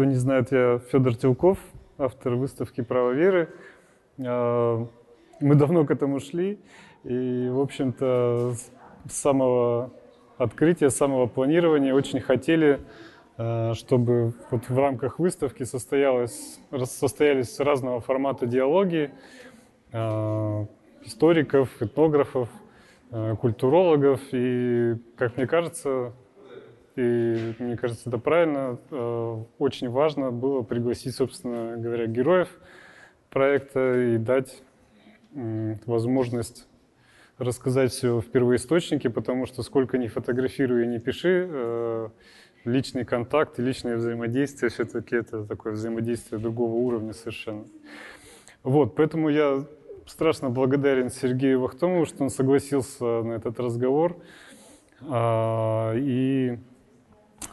Кто не знает, я Фёдор Телков, автор выставки «Право веры». Мы давно к этому шли, и, в общем-то, с самого открытия, с самого планирования очень хотели, чтобы вот в рамках выставки состоялись разного формата диалоги историков, этнографов, культурологов. И, как мне кажется, это правильно, очень важно было пригласить, собственно говоря, героев проекта и дать возможность рассказать все в первоисточнике, потому что сколько ни фотографируй и ни пиши, личный контакт и личное взаимодействие все-таки это такое взаимодействие другого уровня совершенно. Вот, поэтому я страшно благодарен Сергею Вахтомову, что он согласился на этот разговор. И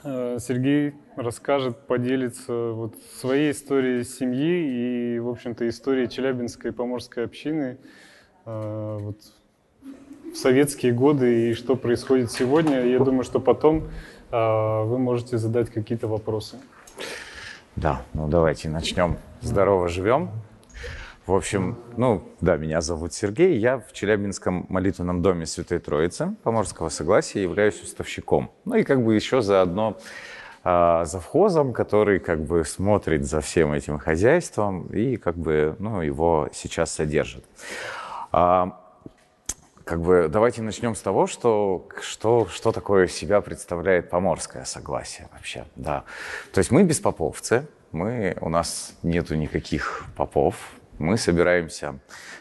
Сергей расскажет, поделится вот своей историей семьи и, в общем-то, историей челябинской поморской общины вот, в советские годы и что происходит сегодня. Я думаю, что потом вы можете задать какие-то вопросы. Да, ну давайте начнем. Здорово живем. В общем, ну да, меня зовут Сергей, я в Челябинском молитвенном доме Святой Троицы Поморского Согласия являюсь уставщиком. Ну и как бы еще заодно завхозом, который как бы смотрит за всем этим хозяйством и как бы, ну, его сейчас содержит. Как бы давайте начнем с того, что такое себя представляет Поморское Согласие вообще, да. То есть мы беспоповцы, у нас нету никаких попов. Мы собираемся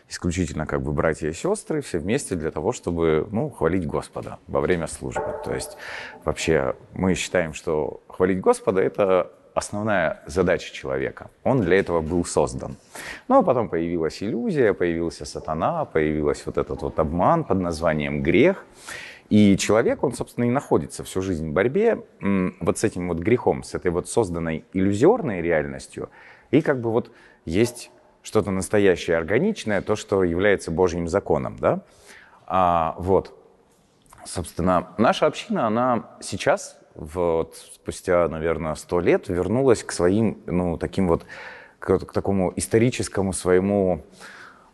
исключительно как бы братья и сестры все вместе для того, чтобы, ну, хвалить Господа во время службы. То есть вообще мы считаем, что хвалить Господа – это основная задача человека. Он для этого был создан. Ну, а потом появилась иллюзия, появился сатана, появился вот этот вот обман под названием грех. И человек, он, собственно, и находится всю жизнь в борьбе вот с этим вот грехом, с этой вот созданной иллюзорной реальностью. И как бы вот есть что-то настоящее, органичное, то, что является Божьим законом, да? Вот, собственно, наша община, она сейчас, вот, спустя, наверное, 100 лет, вернулась к своим, ну, таким вот, к такому историческому своему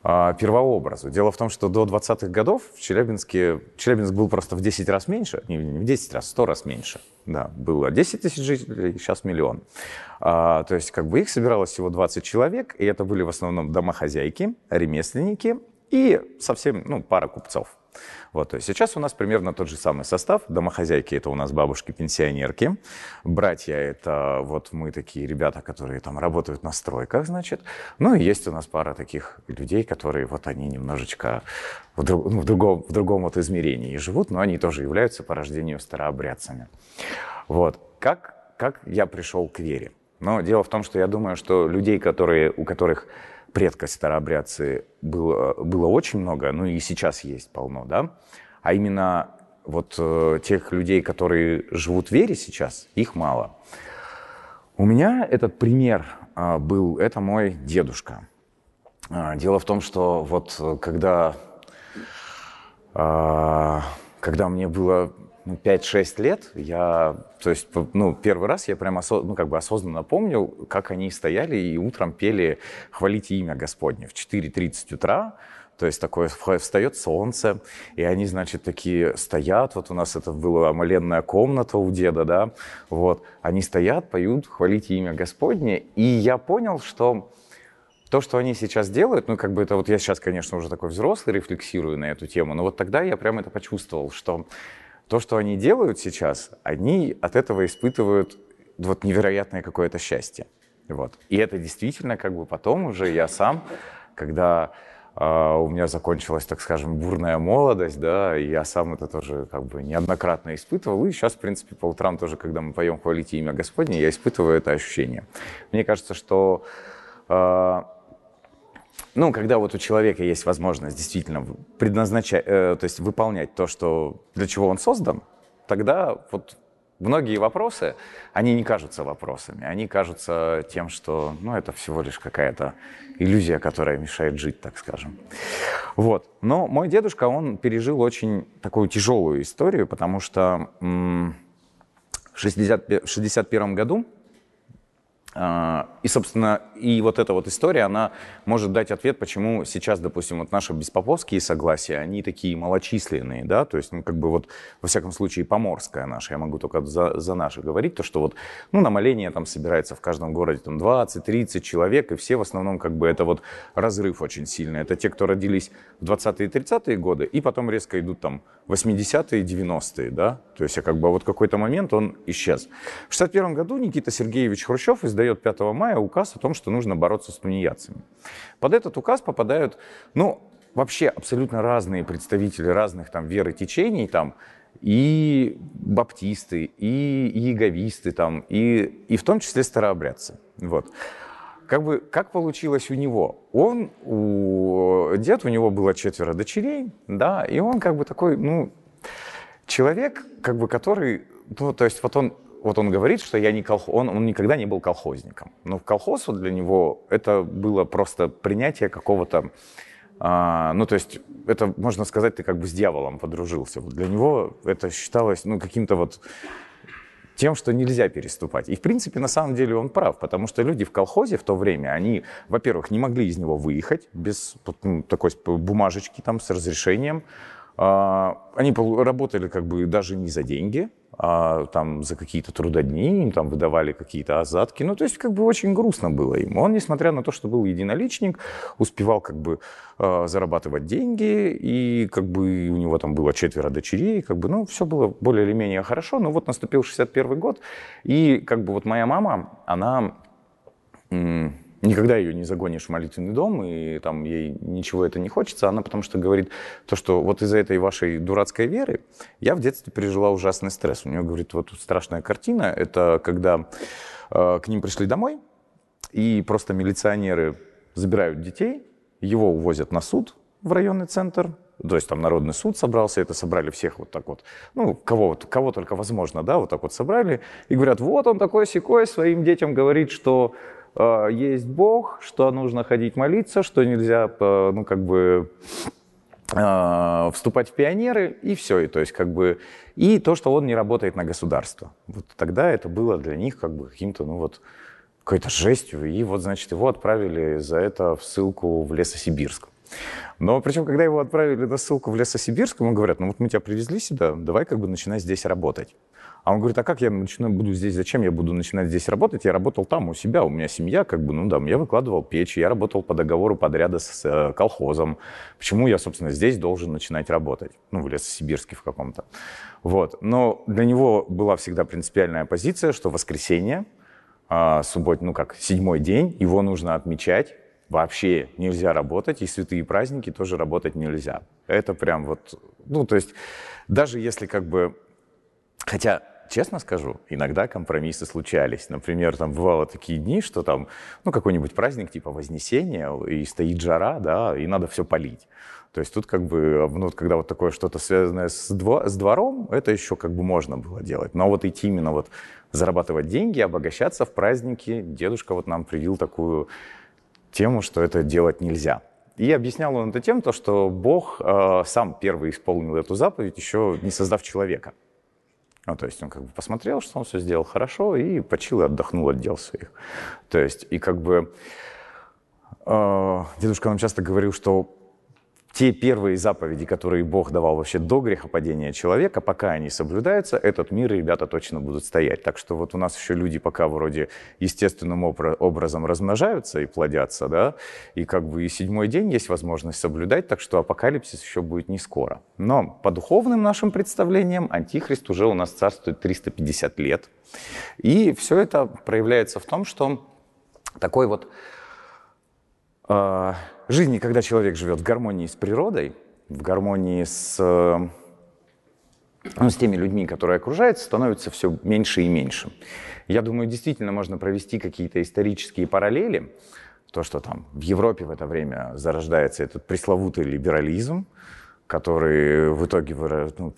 первообразу. Дело в том, что до 20-х годов в Челябинск был просто в 10 раз меньше, не в 10 раз, 100 раз меньше. Да, было 10 тысяч жителей, сейчас миллион. То есть как бы их собиралось всего 20 человек, и это были в основном домохозяйки, ремесленники и совсем, ну, пара купцов. Вот, то есть сейчас у нас примерно тот же самый состав. Домохозяйки — это у нас бабушки-пенсионерки. Братья — это вот мы такие ребята, которые там работают на стройках, значит. Ну и есть у нас пара таких людей, которые вот они немножечко в другом вот измерении живут, но они тоже являются по рождению старообрядцами. Вот, как я пришел к вере? Но дело в том, что я думаю, что людей, у которых предка старообрядцы было очень много, ну и сейчас есть полно, да? А именно вот тех людей, которые живут в вере сейчас, их мало. У меня этот пример был, это мой дедушка. Дело в том, что вот когда мне было 5-6 лет, я, то есть, ну, первый раз я прям осознанно помню, как они стояли и утром пели «Хвалите имя Господне» в 4:30 утра. То есть такое встает солнце, и они, значит, такие стоят. Вот у нас это была омоленная комната у деда, да. Вот. Они стоят, поют «Хвалите имя Господне». И я понял, что то, что они сейчас делают, ну, как бы это вот я сейчас, конечно, уже такой взрослый, рефлексирую на эту тему, но вот тогда я прям это почувствовал, что то, что они делают сейчас, они от этого испытывают вот невероятное какое-то счастье. Вот. И это действительно как бы потом уже я сам, когда у меня закончилась, так скажем, бурная молодость, да, я сам это тоже как бы неоднократно испытывал. И сейчас, в принципе, по утрам тоже, когда мы поем «Хвалите имя Господне», я испытываю это ощущение. Мне кажется, что ну, когда вот у человека есть возможность действительно предназначать, то есть выполнять то, что, для чего он создан, тогда вот многие вопросы, они не кажутся вопросами, они кажутся тем, что, ну, это всего лишь какая-то иллюзия, которая мешает жить, так скажем. Вот. Но мой дедушка, он пережил очень такую тяжелую историю, потому что в 1961 году И, собственно, и вот эта вот история, она может дать ответ, почему сейчас, допустим, вот наши беспоповские согласия, они такие малочисленные, да, то есть, ну, как бы вот, во всяком случае, поморская наша, я могу только за наши говорить, то, что вот, ну, на моление там собирается в каждом городе там 20-30 человек, и все в основном, как бы, это вот разрыв очень сильный, это те, кто родились в 20-е и 30-е годы, и потом резко идут там 80-е и 90-е, да, то есть, как бы, вот какой-то момент он исчез. В 61 году Никита Сергеевич Хрущев издает 5 мая указ о том, что нужно бороться с тунеядцами. Под этот указ попадают, ну, вообще абсолютно разные представители разных там вер и течений, там, и баптисты, и иеговисты, там, и в том числе старообрядцы. Вот. Как бы, как получилось у него? Дед, у него было 4 дочерей, да, и он как бы такой, ну, человек, как бы, который, ну, то есть вот он говорит, что я не он никогда не был колхозником. Но колхоз для него это было просто принятие какого-то... ну, то есть, это, можно сказать, ты как бы с дьяволом подружился. Вот для него это считалось, ну, каким-то вот тем, что нельзя переступать. И, в принципе, на самом деле он прав, потому что люди в колхозе в то время, они, во-первых, не могли из него выехать без, ну, такой бумажечки там с разрешением. Они работали как бы даже не за деньги, а там за какие-то трудодни, им там выдавали какие-то азатки. Ну, то есть, как бы очень грустно было им. Он, несмотря на то, что был единоличник, успевал как бы зарабатывать деньги, и как бы у него там было 4 дочерей, как бы, ну, все было более или менее хорошо. Но вот наступил 61 год, и как бы вот моя мама, она... Никогда ее не загонишь в молитвенный дом, и там ей ничего это не хочется. Она потому что говорит то, что вот из-за этой вашей дурацкой веры я в детстве пережила ужасный стресс. У нее, говорит, вот страшная картина. Это когда к ним пришли домой, и просто милиционеры забирают детей, его увозят на суд в районный центр. То есть там народный суд собрался, это собрали всех вот так вот, ну, кого только возможно, да, вот так вот собрали. И говорят, вот он такой-сякой своим детям говорит, что... есть Бог, что нужно ходить молиться, что нельзя, ну, как бы, вступать в пионеры, и все. И то есть, как бы, и то, что он не работает на государство. Вот тогда это было для них как бы каким-то, ну, вот, какой-то жестью. И вот, значит, его отправили за это в ссылку в Лесосибирск. Но причем, когда его отправили на ссылку в Лесосибирск, ему говорят, ну вот мы тебя привезли сюда, давай как бы начинай здесь работать. А он говорит, а как я буду здесь, зачем я буду начинать здесь работать? Я работал там у себя, у меня семья, как бы, ну да, я выкладывал печи, я работал по договору подряда с колхозом. Почему я, собственно, здесь должен начинать работать? Ну, в Лесосибирске в каком-то. Вот. Но для него была всегда принципиальная позиция, что воскресенье, суббота, ну как, 7-й день, его нужно отмечать. Вообще нельзя работать, и святые праздники тоже работать нельзя. Это прям вот, ну, то есть, даже если как бы, хотя, честно скажу, иногда компромиссы случались. Например, там бывало такие дни, что там, ну, какой-нибудь праздник типа Вознесения, и стоит жара, да, и надо все палить. То есть тут как бы, ну, когда вот такое что-то связанное с двором, это еще как бы можно было делать. Но вот идти именно вот зарабатывать деньги, обогащаться в праздники, дедушка вот нам привил такую... тему, что это делать нельзя. И объяснял он это тем, то, что Бог сам первый исполнил эту заповедь, еще не создав человека. Ну, то есть он как бы посмотрел, что он все сделал хорошо, и почил, и отдохнул от дел своих. То есть, и как бы дедушка нам часто говорил, что те первые заповеди, которые Бог давал вообще до грехопадения человека, пока они соблюдаются, этот мир, ребята, точно будут стоять. Так что вот у нас еще люди пока вроде естественным образом размножаются и плодятся, да, и как бы и 7-й день есть возможность соблюдать, так что апокалипсис еще будет не скоро. Но по духовным нашим представлениям Антихрист уже у нас царствует 350 лет. И все это проявляется в том, что такой вот... жизни, когда человек живет в гармонии с природой, в гармонии с теми людьми, которые окружают, становится все меньше и меньше. Я думаю, действительно можно провести какие-то исторические параллели. То, что там в Европе в это время зарождается этот пресловутый либерализм, который в итоге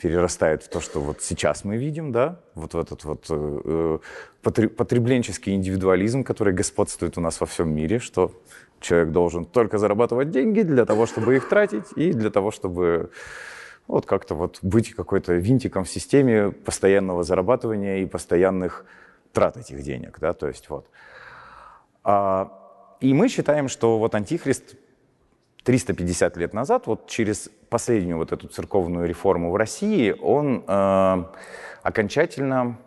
перерастает в то, что вот сейчас мы видим, да, вот в этот вот потребленческий индивидуализм, который господствует у нас во всем мире, что человек должен только зарабатывать деньги для того, чтобы их тратить, и для того, чтобы вот как-то вот быть какой-то винтиком в системе постоянного зарабатывания и постоянных трат этих денег, да, то есть вот. И мы считаем, что вот Антихрист 350 лет назад, вот через последнюю вот эту церковную реформу в России, он окончательно,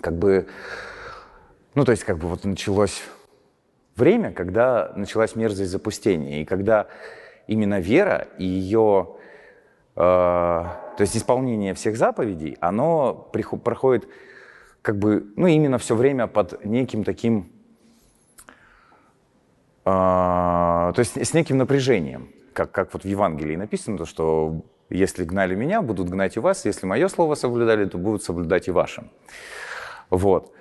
как бы, ну то есть как бы вот началось время, когда началась мерзость запустения, и когда именно вера и ее, то есть исполнение всех заповедей, оно проходит как бы, ну именно все время под неким таким, то есть с неким напряжением, как вот в Евангелии написано, то, что если гнали меня, будут гнать и вас, если мое слово соблюдали, то будут соблюдать и вашим. Вот.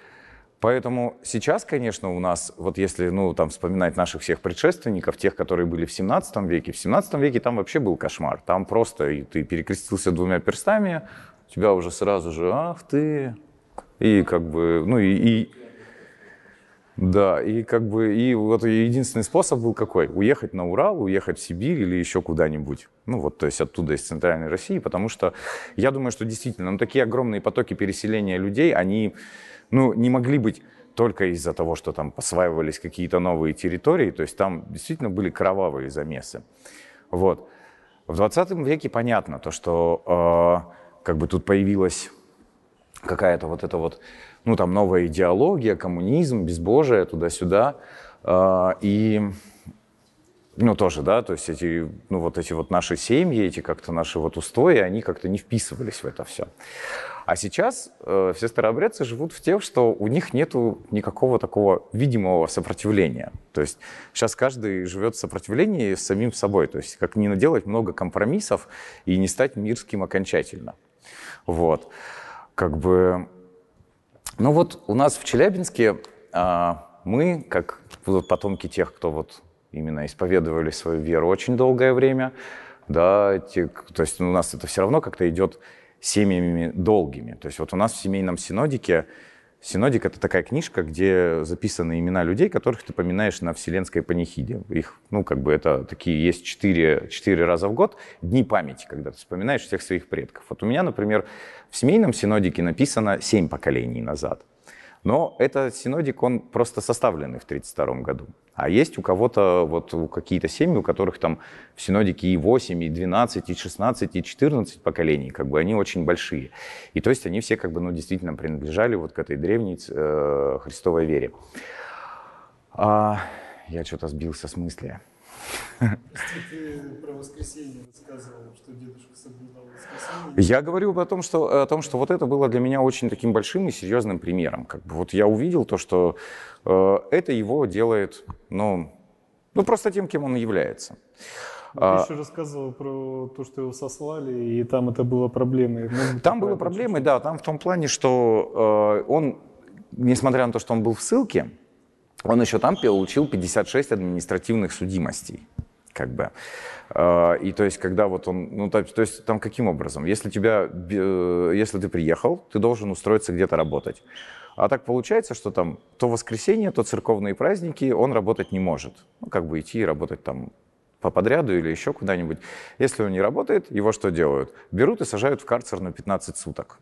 Поэтому сейчас, конечно, у нас, вот если, ну, там, вспоминать наших всех предшественников, тех, которые были в 17 веке, в 17 веке там вообще был кошмар. Там просто и ты перекрестился двумя перстами, тебя уже сразу же, ах ты, и как бы, ну, и да, и как бы, и вот единственный способ был какой? Уехать на Урал, уехать в Сибирь или еще куда-нибудь. Ну вот, то есть оттуда, из центральной России, потому что я думаю, что действительно, ну, такие огромные потоки переселения людей, они, ну, не могли быть только из-за того, что там осваивались какие-то новые территории, то есть там действительно были кровавые замесы. Вот. В 20 веке понятно то, что как бы тут появилась какая-то вот эта вот, ну, там новая идеология, коммунизм, безбожие, туда-сюда. И, ну, тоже, да, то есть эти, ну, вот эти вот наши семьи, эти как-то наши вот устои, они как-то не вписывались в это все. А сейчас все старообрядцы живут в тем, что у них нету никакого такого видимого сопротивления. То есть сейчас каждый живет в сопротивлении с самим собой. То есть как не наделать много компромиссов и не стать мирским окончательно. Вот. Как бы... Ну вот у нас в Челябинске мы, как вот потомки тех, кто вот именно исповедовали свою веру очень долгое время, да, то есть у нас это все равно как-то идет семьями долгими. То есть вот у нас в семейном синодике, синодик — это такая книжка, где записаны имена людей, которых ты поминаешь на Вселенской панихиде. Их, ну как бы это такие есть 4 раза в год, дни памяти, когда ты вспоминаешь всех своих предков. Вот у меня, например, в семейном синодике написано 7 поколений назад. Но этот синодик, он просто составленный в 1932 году. А есть у кого-то, вот у какие-то семьи, у которых там в синодике и 8, и 12, и 16, и 14 поколений, как бы они очень большие. И то есть они все как бы, ну, действительно принадлежали вот к этой древней христовой вере. Я что-то сбился с мысли. Ты про воскресенье рассказывал, что дедушка соблюдал воскресенье. Я говорю о том, что вот это было для меня очень таким большим и серьезным примером. Как бы вот я увидел то, что это его делает, ну просто тем, кем он является. Ты еще рассказывал про то, что его сослали, и там это было проблемой. Там были проблемы, да, там в том плане, что он, несмотря на то, что он был в ссылке, он еще там получил 56 административных судимостей, как бы. И то есть, когда вот он, ну то есть там каким образом? Если ты приехал, ты должен устроиться где-то работать. А так получается, что там то воскресенье, то церковные праздники он работать не может. Ну, как бы идти и работать там по подряду или еще куда-нибудь. Если он не работает, его что делают? Берут и сажают в карцер на 15 суток.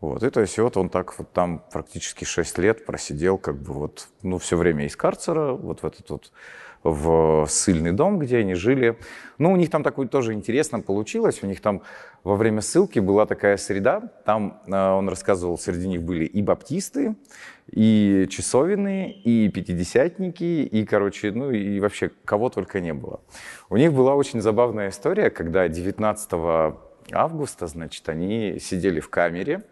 Вот. И то есть вот он так вот там практически 6 лет просидел, как бы вот, ну, все время из карцера, вот в этот вот, в ссыльный дом, где они жили. Ну, у них там такое тоже интересно получилось, у них там во время ссылки была такая среда, там, он рассказывал, среди них были и баптисты, и часовенные, и пятидесятники, и, короче, ну, и вообще кого только не было. У них была очень забавная история, когда 19 августа, значит, они сидели в камере.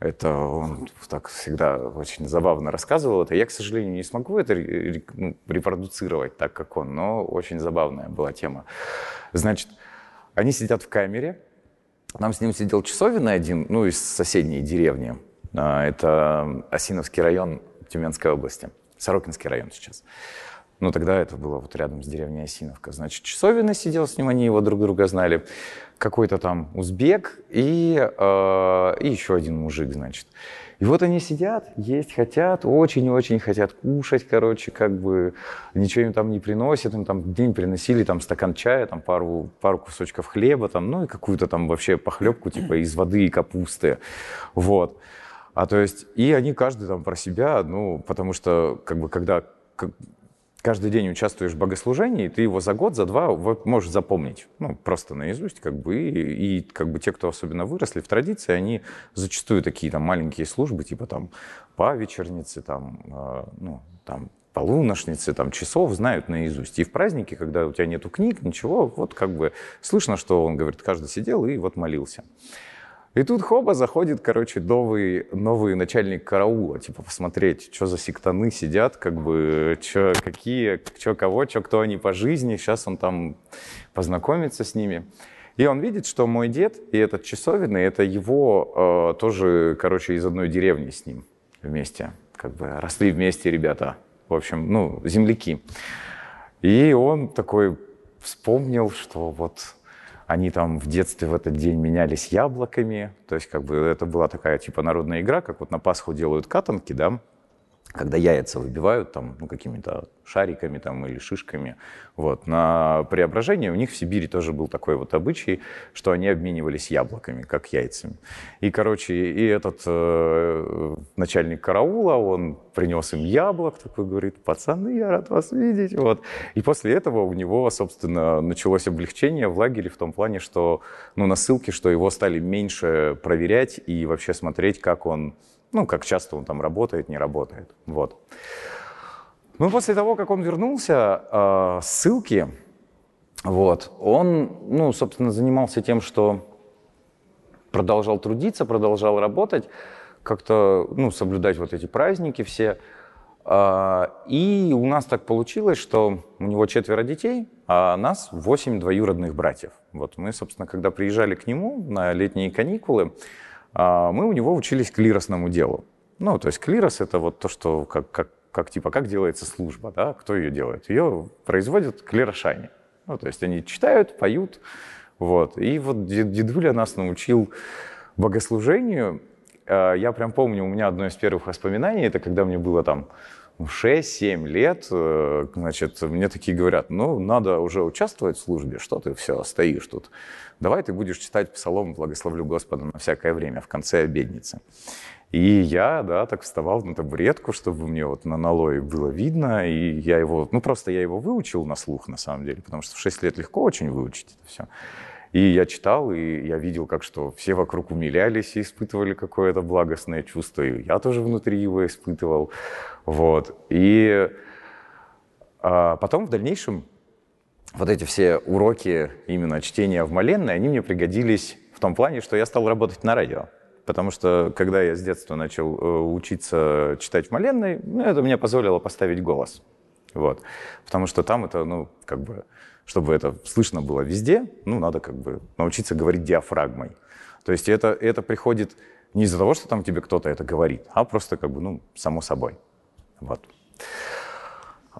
Это он так всегда очень забавно рассказывал это. Я, к сожалению, не смогу это репродуцировать так, как он, но очень забавная была тема. Значит, они сидят в камере. Там с ним сидел часовенный один, ну, из соседней деревни. Это Осиновский район Тюменской области. Сорокинский район сейчас. Ну, тогда это было вот рядом с деревней Осиновка. Значит, часовенный сидел с ним, они его друг друга знали. Какой-то там узбек и еще один мужик, значит. И вот они сидят, есть хотят, очень и очень хотят кушать, короче, как бы ничего им там не приносят. Им там в день приносили там стакан чая, там пару кусочков хлеба, там, ну, и какую-то там вообще похлебку типа из воды и капусты. Вот. А то есть, и они каждый там про себя, ну, потому что, как бы, когда каждый день участвуешь в богослужении, ты его за год, за два можешь запомнить, ну, просто наизусть, как бы, и как бы те, кто особенно выросли в традиции, они зачастую такие там маленькие службы, типа там павечерницы, там, ну, там, полуношницы, там, часов знают наизусть. И в празднике, когда у тебя нету книг, ничего, вот как бы слышно, что он, говорит, каждый сидел и вот молился. И тут хоба заходит, короче, новый начальник караула, типа посмотреть, что за сектаны сидят, как бы, что какие, что кого, что кто они по жизни, сейчас он там познакомится с ними. И он видит, что мой дед и этот часовенный, это его тоже, короче, из одной деревни с ним вместе, как бы росли вместе ребята, в общем, ну, земляки. И он такой вспомнил, что вот... Они там в детстве в этот день менялись яблоками, то есть как бы это была такая типа народная игра, как вот на Пасху делают катанки, да, когда яйца выбивают там, ну, какими-то шариками там или шишками, вот, на Преображение. У них в Сибири тоже был такой вот обычай, что они обменивались яблоками, как яйцами. И, короче, и этот начальник караула, он принес им яблок, такой говорит: пацаны, я рад вас видеть, вот. И после этого у него, собственно, началось облегчение в лагере в том плане, что, ну, на ссылке, что его стали меньше проверять и вообще смотреть, как он, ну, как часто он там работает, не работает. Вот. Ну, после того, как он вернулся с ссылки, вот, он, ну, собственно, занимался тем, что продолжал трудиться, продолжал работать, как-то, ну, соблюдать вот эти праздники все. И у нас так получилось, что у него 4 детей, а нас 8 двоюродных братьев. Вот мы, собственно, когда приезжали к нему на летние каникулы, мы у него учились клиросному делу. Ну, то есть клирос — это вот то, что как делается служба, да, кто ее делает. Ее производят клирошане. Ну, то есть они читают, поют, вот. И вот дедуля нас научил богослужению. Я прям помню, у меня одно из первых воспоминаний — это когда мне было там 6-7 лет, значит, мне такие говорят: ну, надо уже участвовать в службе, что ты все стоишь тут? Давай ты будешь читать псалом «Благословлю Господа на всякое время» в конце обедницы. И я, да, так вставал на табуретку, чтобы мне вот на налое было видно, и я его, ну, просто я его выучил на слух, на самом деле, потому что в 6 лет легко очень выучить это все. И я читал, и я видел, как что все вокруг умилялись и испытывали какое-то благостное чувство, и я тоже внутри его испытывал. Вот. И потом в дальнейшем вот эти все уроки именно чтения в моленной, они мне пригодились в том плане, что я стал работать на радио. Потому что когда я с детства начал учиться читать в моленной, ну, это мне позволило поставить голос. Вот. Потому что там это, ну, как бы... Чтобы это слышно было везде, ну, надо как бы научиться говорить диафрагмой. То есть это приходит не из-за того, что там тебе кто-то это говорит, а просто как бы, ну, само собой. Вот.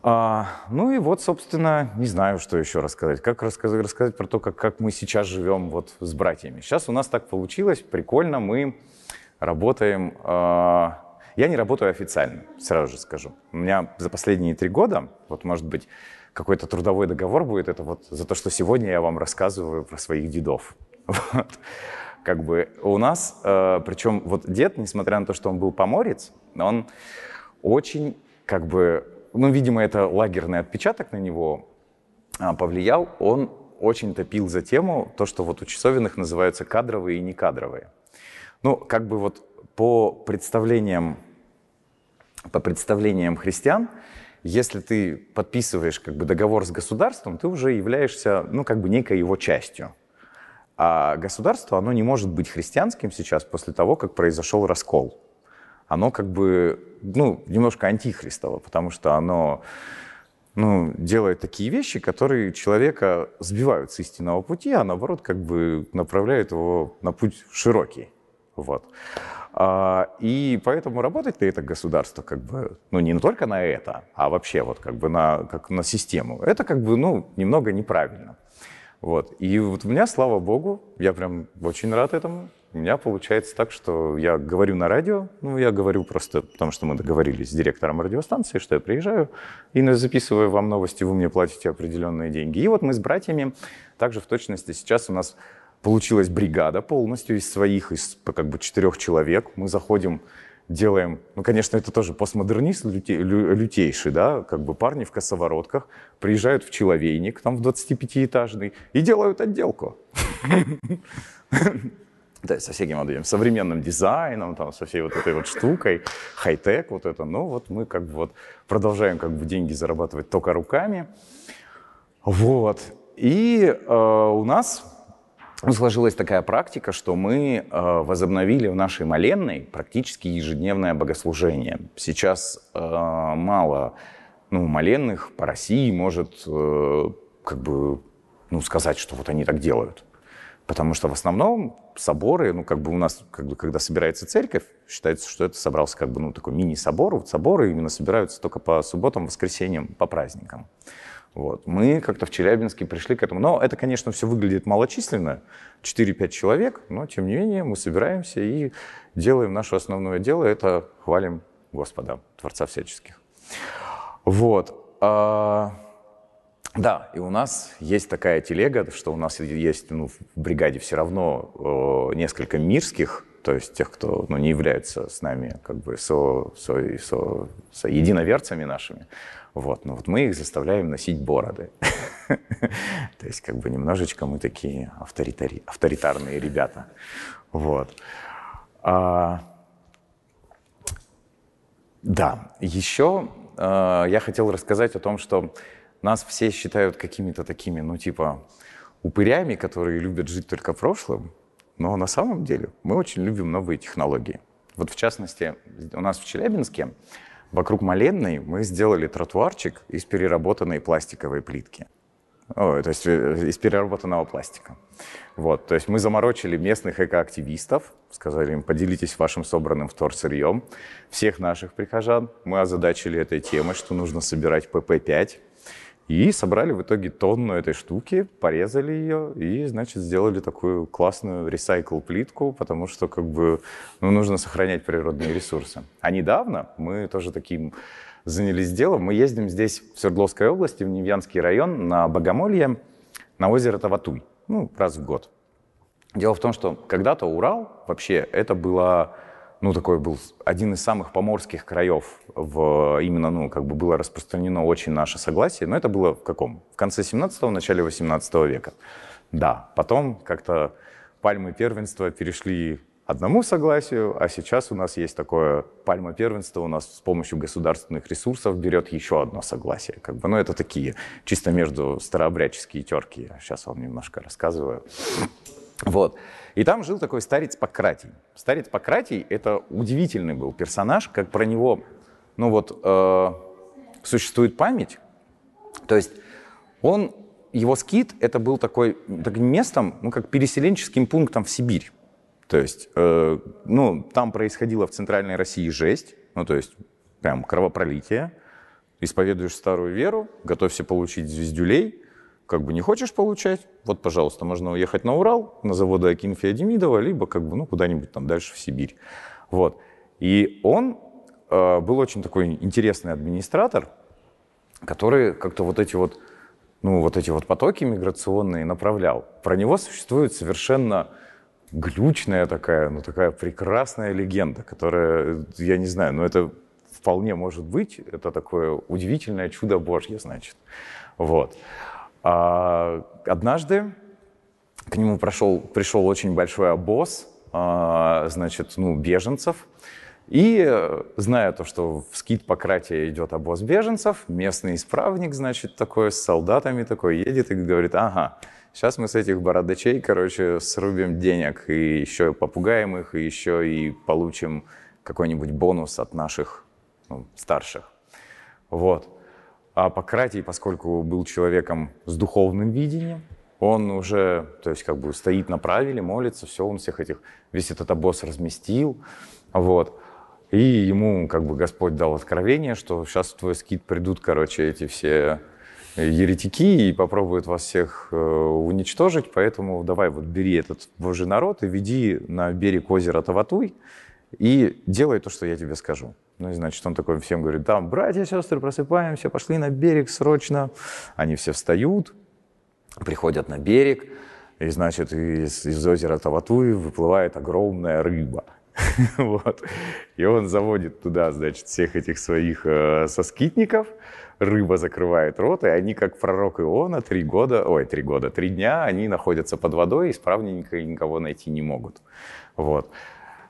Ну и вот, собственно, не знаю, что еще рассказать. Как рассказать про то, как мы сейчас живем вот с братьями. Сейчас у нас так получилось, прикольно, мы работаем. Я не работаю официально, сразу же скажу. У меня за последние 3 года, вот, может быть, какой-то трудовой договор будет, это вот за то, что сегодня я вам рассказываю про своих дедов. Вот. Как бы у нас, причем вот дед, несмотря на то, что он был поморец, он очень, как бы, ну, видимо, это лагерный отпечаток на него повлиял, он очень топил за тему, то, что вот у часовенных называются кадровые и некадровые. Ну, как бы вот по представлениям христиан, если ты подписываешь как бы договор с государством, ты уже являешься, ну, как бы некой его частью. А государство, оно не может быть христианским сейчас после того, как произошел раскол. Оно как бы, ну, немножко антихристово, потому что оно, ну, делает такие вещи, которые человека сбивают с истинного пути, а наоборот как бы направляют его на путь широкий. Вот. И поэтому работать-то это государство как бы, ну, не только на это, а вообще вот как бы на систему. Это как бы, ну, немного неправильно. Вот. И вот у меня, слава богу, я прям очень рад этому. У меня получается так, что я говорю на радио, ну, я говорю просто потому, что мы договорились с директором радиостанции, что я приезжаю и записываю вам новости, вы мне платите определенные деньги. И вот мы с братьями также в точности сейчас у нас... Получилась бригада полностью из своих, из как бы 4 человек. Мы заходим делаем, ну, конечно, это тоже постмодернист лютейший, да, как бы парни в косоворотках приезжают в Человейник, там в 25-этажный, и делают отделку. Да, со всяким вот современным дизайном, там, со всей вот этой вот штукой, хай-тек вот это. Но вот мы как бы вот продолжаем как бы деньги зарабатывать только руками. Вот. И у нас сложилась такая практика, что мы возобновили в нашей моленной практически ежедневное богослужение. Сейчас мало моленных по России может как бы, сказать, что вот они так делают. Потому что в основном соборы, у нас, когда собирается церковь, считается, что это собрался такой мини-собор. Вот соборы именно собираются только по субботам, воскресеньям, по праздникам. Вот. Мы как-то в Челябинске пришли к этому. Но это, конечно, все выглядит малочисленно, 4-5 человек, но, тем не менее, мы собираемся и делаем наше основное дело. Это хвалим Господа, Творца всяческих. Вот. Да, и у нас есть такая телега, что у нас есть в бригаде все равно несколько мирских, то есть тех, кто не являются с нами как бы единоверцами нашими. Вот, но вот мы их заставляем носить бороды. То есть как бы немножечко мы такие авторитарные ребята. Вот. Да, еще я хотел рассказать о том, что нас все считают какими-то такими, упырями, которые любят жить только прошлым. Но на самом деле мы очень любим новые технологии. Вот в частности, у нас в Челябинске вокруг моленной мы сделали тротуарчик из переработанной пластиковой плитки. То есть из переработанного пластика. Вот, то есть мы заморочили местных экоактивистов, сказали им, поделитесь вашим собранным вторсырьем. Всех наших прихожан мы озадачили этой темой, что нужно собирать ПП-5. И собрали в итоге тонну этой штуки, порезали ее и, значит, сделали такую классную ресайкл-плитку, потому что, нужно сохранять природные ресурсы. А недавно мы тоже таким занялись делом. Мы ездим здесь, в Свердловской области, в Невьянский район, на Богомолье, на озеро Таватуй, раз в год. Дело в том, что когда-то Урал, вообще, это было... такой был один из самых поморских краев, было распространено очень наше согласие, но это было в конце 17-го, начале 18 века. Да, потом как-то пальмы первенства перешли одному согласию, а сейчас у нас есть такое, пальма первенства у нас с помощью государственных ресурсов берет еще одно согласие. Это такие чисто между старообрядческие терки, я сейчас вам немножко рассказываю. Вот. И там жил такой старец Пократий. Старец Пократий — это удивительный был персонаж, как про него, существует память. То есть его скит, это был таким местом, как переселенческим пунктом в Сибирь. То есть, там происходила в Центральной России жесть, то есть, прям кровопролитие. Исповедуешь старую веру, готовься получить звездюлей. Не хочешь получать, вот, пожалуйста, можно уехать на Урал, на заводы Акинфия Демидова, либо куда-нибудь там дальше в Сибирь. Вот. И он был очень такой интересный администратор, который как-то эти потоки миграционные направлял. Про него существует совершенно глючная такая, такая прекрасная легенда, которая, я не знаю, это вполне может быть, это такое удивительное чудо Божье, значит. Вот. Однажды к нему пришел очень большой обоз, беженцев. И, зная то, что в скит Пократия идет обоз беженцев, местный исправник, такой с солдатами едет и говорит, ага, сейчас мы с этих бородачей, срубим денег и еще попугаем их, и еще и получим какой-нибудь бонус от наших старших. Вот. А Пократий, поскольку был человеком с духовным видением, он уже, стоит на правиле, молится, все, он всех этих, весь этот обоз разместил, вот. И ему, Господь дал откровение, что сейчас в твой скит придут, эти все еретики и попробуют вас всех уничтожить, поэтому давай бери этот божий народ и веди на берег озера Таватуй и делай то, что я тебе скажу. Он такой всем говорит, там, братья, сестры, просыпаемся, пошли на берег срочно. Они все встают, приходят на берег, и, из озера Таватуи выплывает огромная рыба. Вот. И он заводит туда, значит, всех этих своих соскитников, рыба закрывает рот, и они, как пророк Иона, 3 дня они находятся под водой, и справненько никого найти не могут. Вот.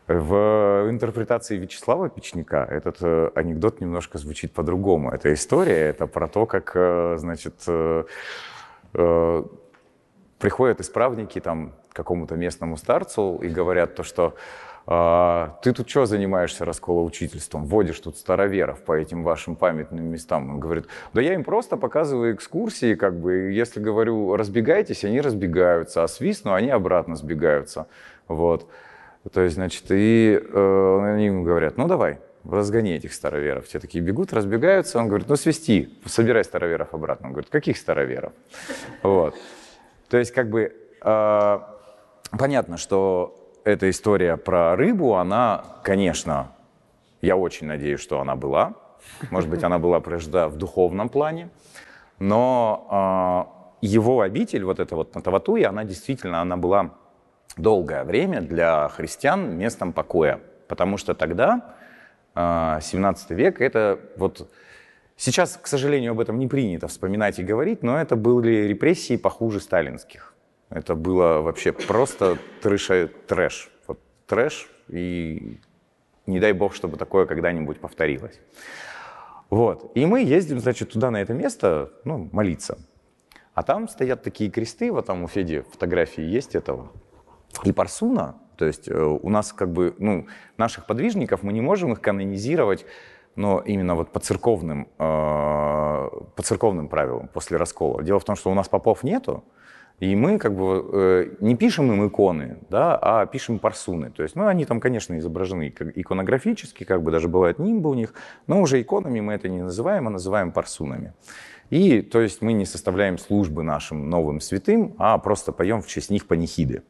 В интерпретации Вячеслава Печника этот анекдот немножко звучит по-другому. Это история, это про то, как, значит, приходят исправники там, к какому-то местному старцу и говорят то, что ты тут что занимаешься расколоучительством, водишь тут староверов по этим вашим памятным местам? Он говорит, да я им просто показываю экскурсии, как бы, если говорю, разбегайтесь, они разбегаются, а свистну, они обратно сбегаются, вот. То есть, значит, и они им говорят, ну давай, разгони этих староверов. Те такие бегут, разбегаются, он говорит, ну свисти, собирай староверов обратно. Он говорит, каких староверов? Вот. То есть, как бы, понятно, что эта история про рыбу, она, конечно, я очень надеюсь, что она была. Может быть, она была прежде в духовном плане. Но его обитель, вот эта вот на Таватуе, она действительно, она была долгое время для христиан местом покоя. Потому что тогда, 17 век, это вот... Сейчас, к сожалению, об этом не принято вспоминать и говорить, но это были репрессии похуже сталинских. Это было вообще просто трэш. Вот трэш, и не дай бог, чтобы такое когда-нибудь повторилось. Вот. И мы ездим, значит, туда, на это место, ну, молиться. А там стоят такие кресты, вот там у Феди фотографии есть этого. И Парсуна, то есть у нас как бы, ну, наших подвижников, мы не можем их канонизировать, но именно вот по церковным правилам после раскола. Дело в том, что у нас попов нету, и мы как бы не пишем им иконы, да, а пишем парсуны. То есть, ну, они там, конечно, изображены иконографически, как бы даже бывают нимбы у них, но уже иконами мы это не называем, а называем парсунами. И, то есть, мы не составляем службы нашим новым святым, а просто поем в честь них панихиды.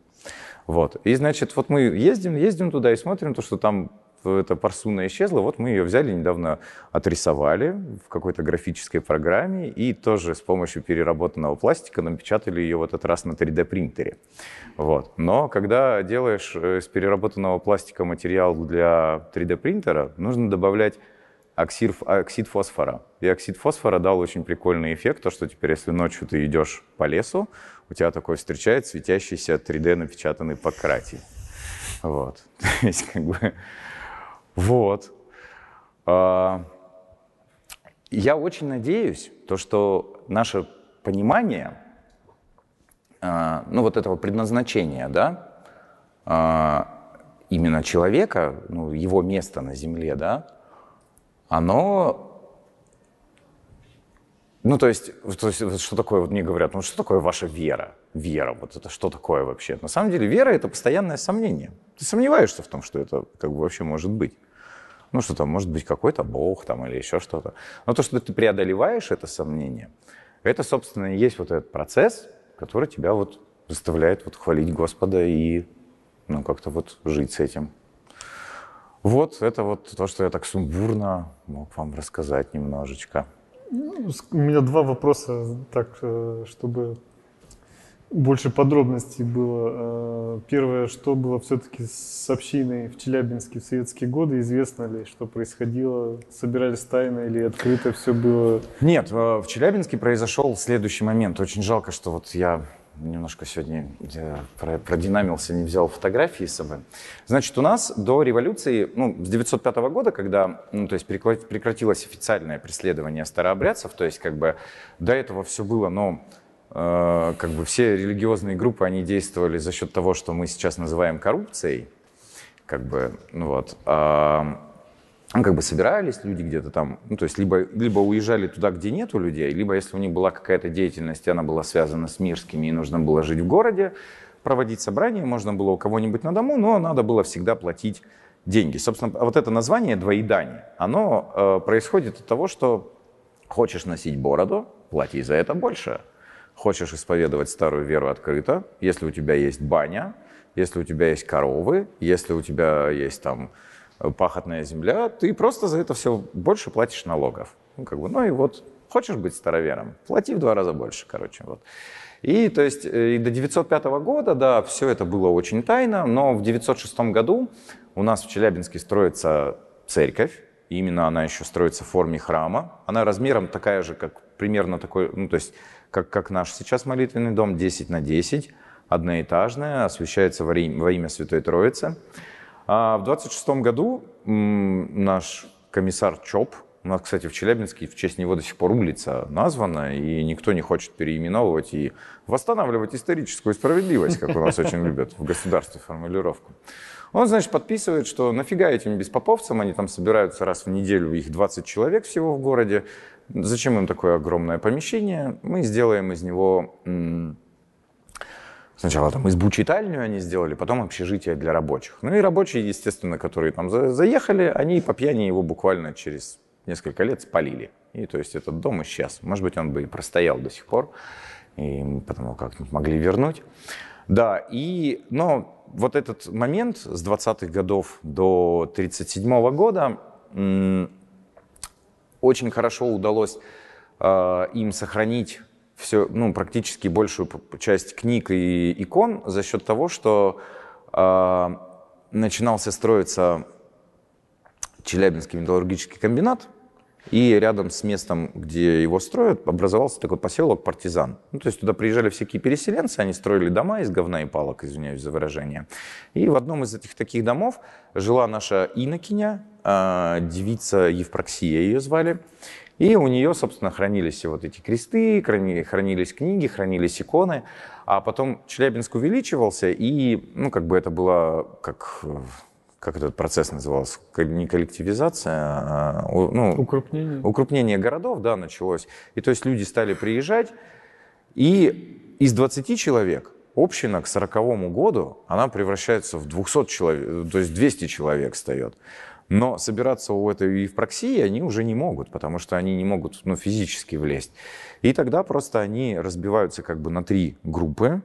Вот. И, значит, вот мы ездим туда и смотрим то, что там эта парсуна исчезла. Вот мы ее взяли, недавно отрисовали в какой-то графической программе и тоже с помощью переработанного пластика напечатали ее в этот раз на 3D принтере. Вот. Но когда делаешь из переработанного пластика материал для 3D принтера, нужно добавлять оксид фосфора. И оксид фосфора дал очень прикольный эффект, то что теперь, если ночью ты идешь по лесу, у тебя такой встречает светящийся 3D напечатанный Пократий. Вот. То есть, как бы... Вот. Я очень надеюсь, то, что наше понимание, ну, вот этого предназначения, да, именно человека, ну, его места на земле, да, оно... Ну, то есть что такое, вот мне говорят, ну, что такое ваша вера? Вера, вот это что такое вообще? На самом деле, вера — это постоянное сомнение. Ты сомневаешься в том, что это как бы вообще может быть. Ну, что там может быть какой-то Бог там или еще что-то. Но то, что ты преодолеваешь это сомнение, это, собственно, и есть вот этот процесс, который тебя вот заставляет вот хвалить Господа и, ну, как-то вот жить с этим. Вот это вот то, что я так сумбурно мог вам рассказать немножечко. У меня два вопроса, так, чтобы больше подробностей было. Первое, что было все-таки с общиной в Челябинске в советские годы? Известно ли, что происходило? Собирались тайно или открыто все было? Нет, в Челябинске произошел следующий момент. Очень жалко, что вот я немножко сегодня продинамился, не взял фотографии с собой. Значит, у нас до революции, ну, с 905 года, когда, ну, то есть прекратилось официальное преследование старообрядцев, то есть как бы до этого все было, но как бы все религиозные группы, они действовали за счет того, что мы сейчас называем коррупцией, как бы, ну вот, как бы собирались люди где-то там, ну, то есть либо уезжали туда, где нету людей, либо если у них была какая-то деятельность, она была связана с мирскими, и нужно было жить в городе, проводить собрания, можно было у кого-нибудь на дому, но надо было всегда платить деньги. Собственно, вот это название «двоедание», оно происходит от того, что хочешь носить бороду, плати за это больше. Хочешь исповедовать старую веру открыто, если у тебя есть баня, если у тебя есть коровы, если у тебя есть там... пахотная земля, ты просто за это все больше платишь налогов. Ну, как бы, ну и вот Хочешь быть старовером? Плати в 2 раза больше, короче, вот. И, то есть, и до 905 года, да, все это было очень тайно, но в 906 году у нас в Челябинске строится церковь, и именно она еще строится в форме храма. Она размером такая же, как примерно такой, ну, то есть, как наш сейчас молитвенный дом, 10×10, одноэтажная, освящается во имя Святой Троицы. А в 26 году наш комиссар ЧОП, у нас, кстати, в Челябинске в честь него до сих пор улица названа, и никто не хочет переименовывать и восстанавливать историческую справедливость, как у нас очень любят в государстве формулировку. Он, значит, подписывает, что нафига этим беспоповцам, они там собираются раз в неделю, их 20 человек всего в городе, зачем им такое огромное помещение, мы сделаем из него... Сначала там избу-читальню они сделали, потом общежитие для рабочих. Ну и рабочие, естественно, которые там заехали, они по пьяни его буквально через несколько лет спалили. И то есть этот дом исчез. Может быть, он бы и простоял до сих пор, и потому как-то могли вернуть. Да, и, но вот этот момент с 20-х годов до 37-го года очень хорошо удалось им сохранить все, ну, практически большую часть книг и икон за счет того, что начинался строиться Челябинский металлургический комбинат, и рядом с местом, где его строят, образовался такой поселок Партизан. Ну, то есть туда приезжали всякие переселенцы, они строили дома из говна и палок, извиняюсь за выражение. И в одном из этих таких домов жила наша инокиня, девица Евпраксия ее звали. И у нее, собственно, хранились вот эти кресты, хранились книги, хранились иконы. А потом Челябинск увеличивался, и, ну, как бы это было, как этот процесс назывался, не коллективизация, а укрупнение городов, да, началось. И то есть люди стали приезжать, и из 20 человек община к 40-му году, она превращается в 200 человек, то есть 200 человек встает. Но собираться у этой Евпраксии они уже не могут, потому что они не могут, ну, физически влезть. И тогда просто они разбиваются как бы на 3 группы.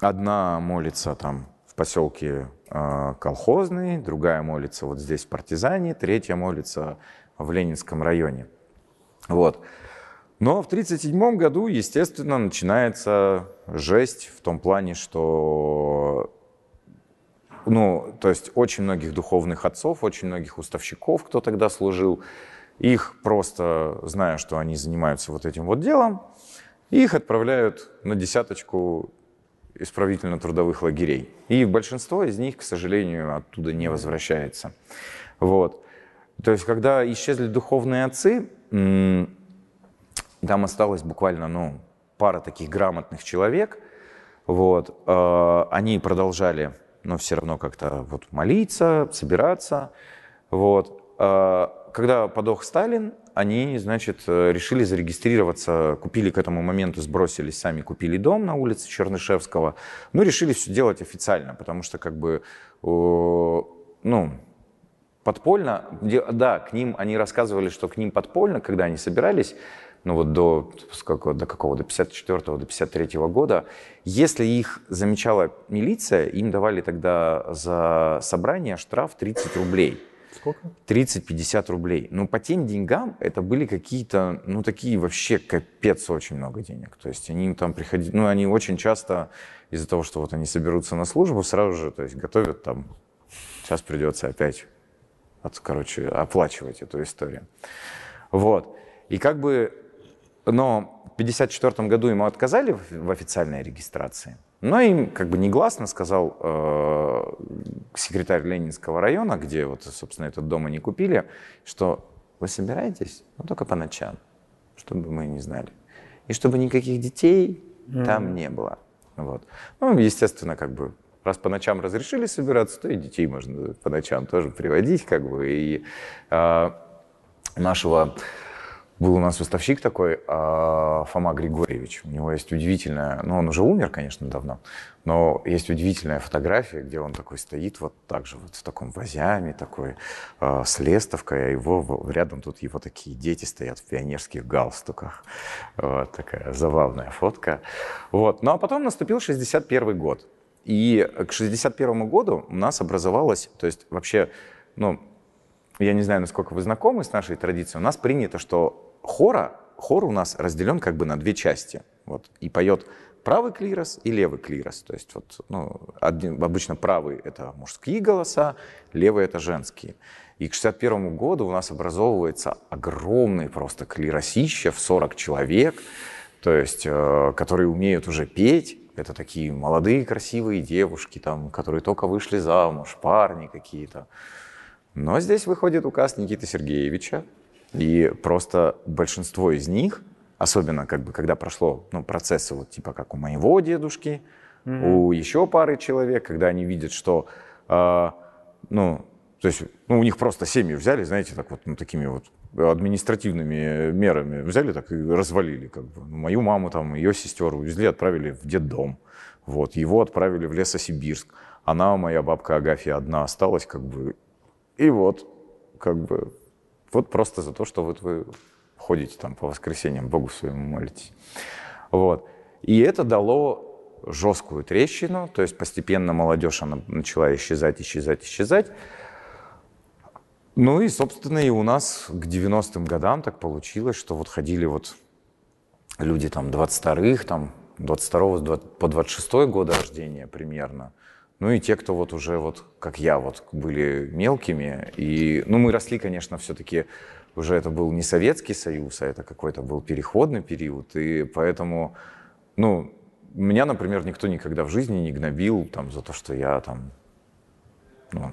Одна молится там в поселке Колхозный, другая молится вот здесь в Партизане, третья молится в Ленинском районе. Вот. Но в 1937 году, естественно, начинается жесть в том плане, что... Ну, то есть очень многих духовных отцов, очень многих уставщиков, кто тогда служил, их просто, зная, что они занимаются вот этим вот делом, их отправляют на десяточку исправительно-трудовых лагерей. И большинство из них, к сожалению, оттуда не возвращается. Вот. То есть когда исчезли духовные отцы, там осталось буквально, ну, пара таких грамотных человек. Вот. Они продолжали... но все равно как-то вот молиться, собираться. Вот. Когда подох Сталин, они, значит, решили зарегистрироваться, купили к этому моменту, сбросились сами, купили дом на улице Чернышевского, но решили все делать официально, потому что как бы, ну, подпольно, да, к ним, они рассказывали, что к ним подпольно, когда они собирались, ну вот до какого-то 54-го, до 53-го года, если их замечала милиция, им давали тогда за собрание штраф 30 рублей. Сколько? 30-50 рублей. Но по тем деньгам это были какие-то, ну, такие вообще капец, очень много денег. То есть они им там приходили, ну, они очень часто из-за того, что вот они соберутся на службу, сразу же, то есть готовят там, сейчас придется опять, короче, оплачивать эту историю. Вот. И как бы... Но в 1954 году ему отказали в официальной регистрации, но им как бы негласно сказал секретарь Ленинского района, где вот, собственно, этот дом они купили, что вы собираетесь, но только по ночам, чтобы мы не знали. И чтобы никаких детей там не было. Вот. Ну, естественно, как бы, раз по ночам разрешили собираться, то и детей можно по ночам тоже приводить, как бы, и нашего... Был у нас уставщик такой, Фома Григорьевич. У него есть удивительная... Ну, он уже умер, конечно, давно. Но есть удивительная фотография, где он такой стоит вот так же, вот в таком вазяме, такой с лестовкой, а его рядом тут его такие дети стоят в пионерских галстуках. Вот такая забавная фотка. Вот. Ну, а потом наступил 61 год. И к 61 году у нас образовалось... То есть вообще, ну, я не знаю, насколько вы знакомы с нашей традицией, у нас принято, что хора, хор у нас разделен как бы на две части. Вот, и поет правый клирос и левый клирос. То есть вот, ну, обычно правый — это мужские голоса, левый — это женские. И к 1961 году у нас образовывается огромный просто клиросище в 40 человек, то есть, которые умеют уже петь. Это такие молодые красивые девушки, там, которые только вышли замуж, парни какие-то. Но здесь выходит указ Никиты Сергеевича, и просто большинство из них, особенно как бы, когда прошло процессы, вот, типа как у моего дедушки, у еще пары человек, когда они видят, что у них просто семьи взяли, знаете, так вот, такими вот административными мерами взяли, так и развалили, как бы. Мою маму, там, ее сестер увезли, отправили в детдом, вот, его отправили в Лесосибирск. Она, моя бабка Агафья, одна осталась, как бы, и вот, как бы, вот просто за то, что вот вы ходите там по воскресеньям, Богу своему молитесь. Вот. И это дало жесткую трещину, то есть постепенно молодежь, она начала исчезать. Ну и, собственно, и у нас к 90-м годам так получилось, что вот ходили вот люди там 22-х, там 22-го по 26-й года рождения примерно. Ну и те, кто вот уже вот, как я, вот были мелкими. И, ну, мы росли, конечно, все-таки уже это был не Советский Союз, а это какой-то был переходный период. И поэтому, ну, меня, например, никто никогда в жизни не гнобил там за то, что я там, ну,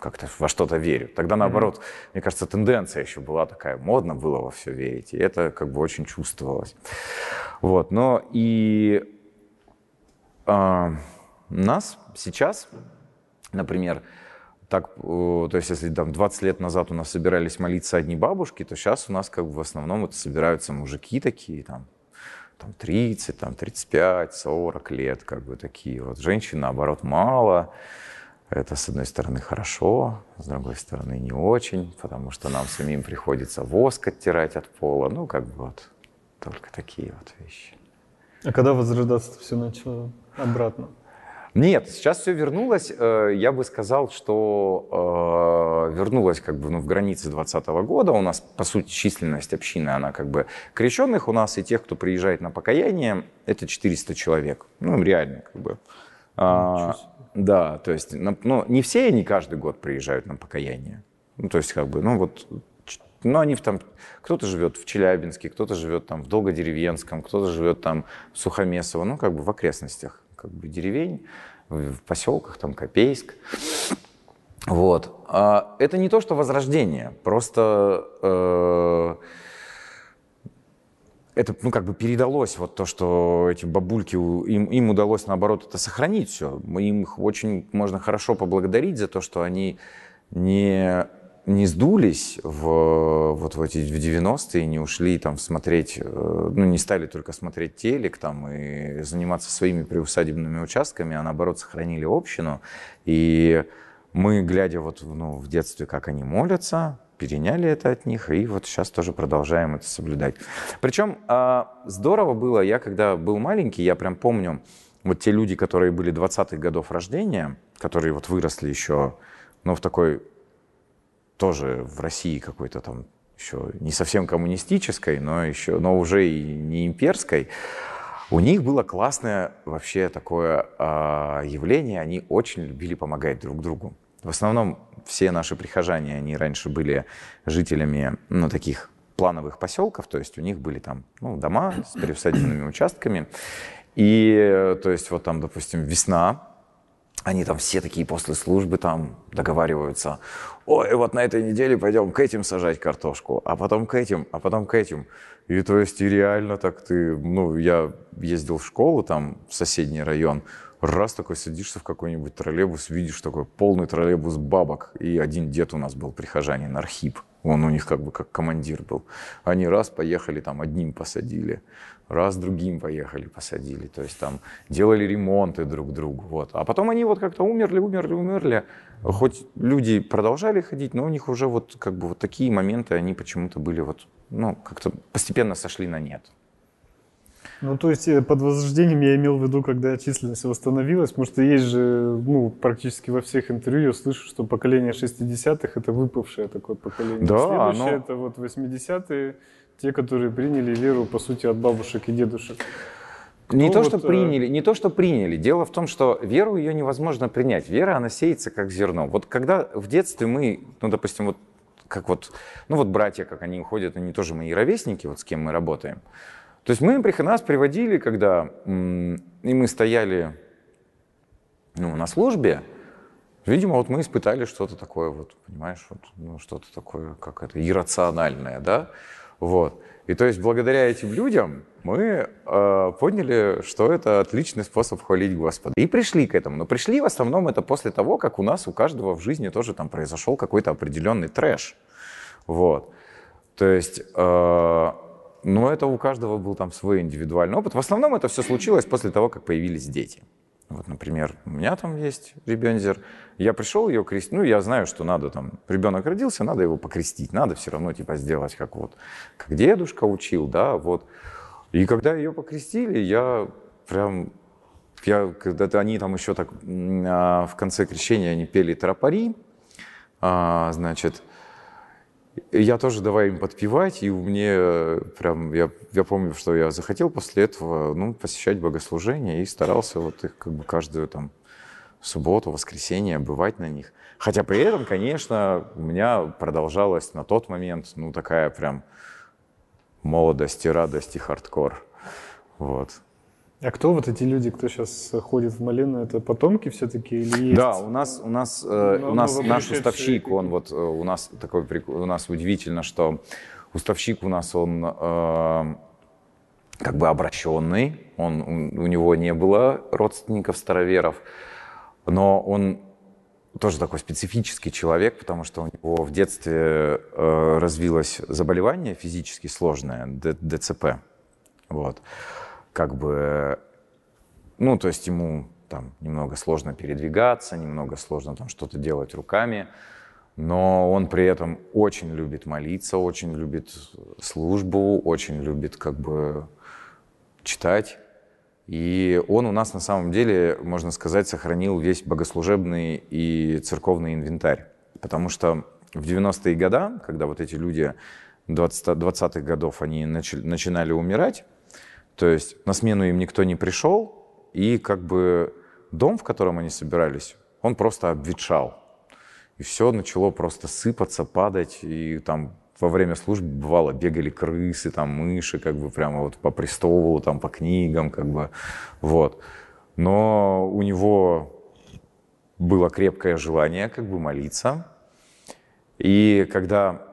как-то во что-то верю. Тогда, наоборот, мне кажется, тенденция еще была такая, модно было во все верить. И это как бы очень чувствовалось. Вот, но и... Нас сейчас, например, так, то есть если там 20 лет назад у нас собирались молиться одни бабушки, то сейчас у нас как бы в основном это собираются мужики такие, там 30, там 35, 40 лет, как бы такие. Вот женщин, наоборот, мало. Это, с одной стороны, хорошо, с другой стороны, не очень, потому что нам самим приходится воск оттирать от пола. Ну, как бы вот только такие вот вещи. А когда возрождаться все начало обратно? Нет, сейчас все вернулось. Я бы сказал, что вернулось как бы, в границы 2020 года. У нас, по сути, численность общины, она как бы крещенных у нас и тех, кто приезжает на покаяние, это 400 человек. Ну, реально, как бы. Да, то есть, ну, не все и не каждый год приезжают на покаяние. Ну, то есть, как бы, ну, вот... Ну, они там, кто-то живет в Челябинске, кто-то живет там в Долгодеревенском, кто-то живет там в Сухомесово, ну, как бы в окрестностях. Как бы деревень, в поселках, там Копейск. Вот. Это не то, что возрождение, просто это, ну, как бы передалось вот то, что эти бабульки, им удалось, наоборот, это сохранить все. Им очень можно хорошо поблагодарить за то, что они не сдулись вот в эти 90-е, не ушли там смотреть, ну, не стали только смотреть телек там и заниматься своими приусадебными участками, а наоборот сохранили общину. И мы, глядя вот, ну, в детстве, как они молятся, переняли это от них, и вот сейчас тоже продолжаем это соблюдать. Причем здорово было, я когда был маленький, я прям помню, вот те люди, которые были 20-х годов рождения, которые вот выросли еще, ну, в такой... тоже в России какой-то там еще не совсем коммунистической, но уже и не имперской, у них было классное вообще такое явление, они очень любили помогать друг другу. В основном все наши прихожане, они раньше были жителями, ну, таких плановых поселков, то есть у них были там, ну, дома с приусадебными участками, и, то есть, вот там, допустим, весна, они там все такие после службы там договариваются. Ой, вот на этой неделе пойдем к этим сажать картошку, а потом к этим, а потом к этим. И то есть и реально так ты... Ну, я ездил в школу там, в соседний район, раз такой садишься в какой-нибудь троллейбус, видишь такой полный троллейбус бабок. И один дед у нас был прихожанин, Архип. Он у них как бы как командир был. Они раз поехали, там одним посадили, раз другим поехали, посадили. То есть там делали ремонты друг другу. Вот. А потом они вот как-то умерли. Хоть люди продолжали ходить, но у них уже вот как бы вот такие моменты, они почему-то были вот, ну, как-то постепенно сошли на нет. Ну, то есть под возрождением я имел в виду, когда численность восстановилась, потому что есть же, ну, практически во всех интервью я слышу, что поколение 60-х — это выпавшее такое поколение. Да, следующее — это вот 80-е, Те, которые приняли веру, по сути, от бабушек и дедушек. Не то, что приняли. Дело в том, что веру ее невозможно принять. Вера, она сеется как зерно. Вот когда в детстве мы, ну, допустим, вот как вот, ну, вот братья, как они уходят, они тоже мои ровесники, вот с кем мы работаем. То есть мы, нас приводили, когда и мы стояли, ну, на службе, видимо, вот мы испытали что-то такое, вот, понимаешь, вот, ну, что-то такое, как это, иррациональное, да? Вот. И то есть благодаря этим людям мы поняли, что это отличный способ хвалить Господа. И пришли к этому. Но пришли в основном это после того, как у нас у каждого в жизни тоже там произошел какой-то определенный трэш. Вот. То есть, ну, это у каждого был там свой индивидуальный опыт. В основном это все случилось после того, как появились дети. Вот, например, у меня там есть ребензер, я пришел ее крестить, ну, я знаю, что надо там, ребенок родился, надо его покрестить, надо все равно, типа, сделать, как вот, как дедушка учил, да, вот. И когда ее покрестили, когда-то они там еще так, в конце крещения они пели тропари, значит, я тоже давай им подпевать, и мне прям, я помню, что я захотел после этого, ну, посещать богослужения и старался вот их как бы каждую там субботу, воскресенье бывать на них. Хотя при этом, конечно, у меня продолжалась на тот момент, ну, такая прям молодость и радость и хардкор, вот. А кто вот эти люди, кто сейчас ходит в Малину, это потомки все-таки или есть? Да, у нас наш уставщик, он вот у нас такой, у нас удивительно, что уставщик у нас, он как бы обращенный, у него не было родственников-староверов, но он тоже такой специфический человек, потому что у него в детстве развилось заболевание физически сложное, ДЦП, вот. Как бы, ну, то есть ему там немного сложно передвигаться, немного сложно там что-то делать руками, но он при этом очень любит молиться, очень любит службу, очень любит как бы читать. И он у нас на самом деле, можно сказать, сохранил весь богослужебный и церковный инвентарь. Потому что в 90-е годы, когда вот эти люди 20-х годов, они начинали умирать, то есть на смену им никто не пришел, и как бы дом, в котором они собирались, он просто обветшал. И все начало просто сыпаться, падать, и там во время службы, бывало, бегали крысы, там мыши, как бы прямо вот по престолу, там по книгам, как бы, вот. Но у него было крепкое желание как бы молиться, и когда...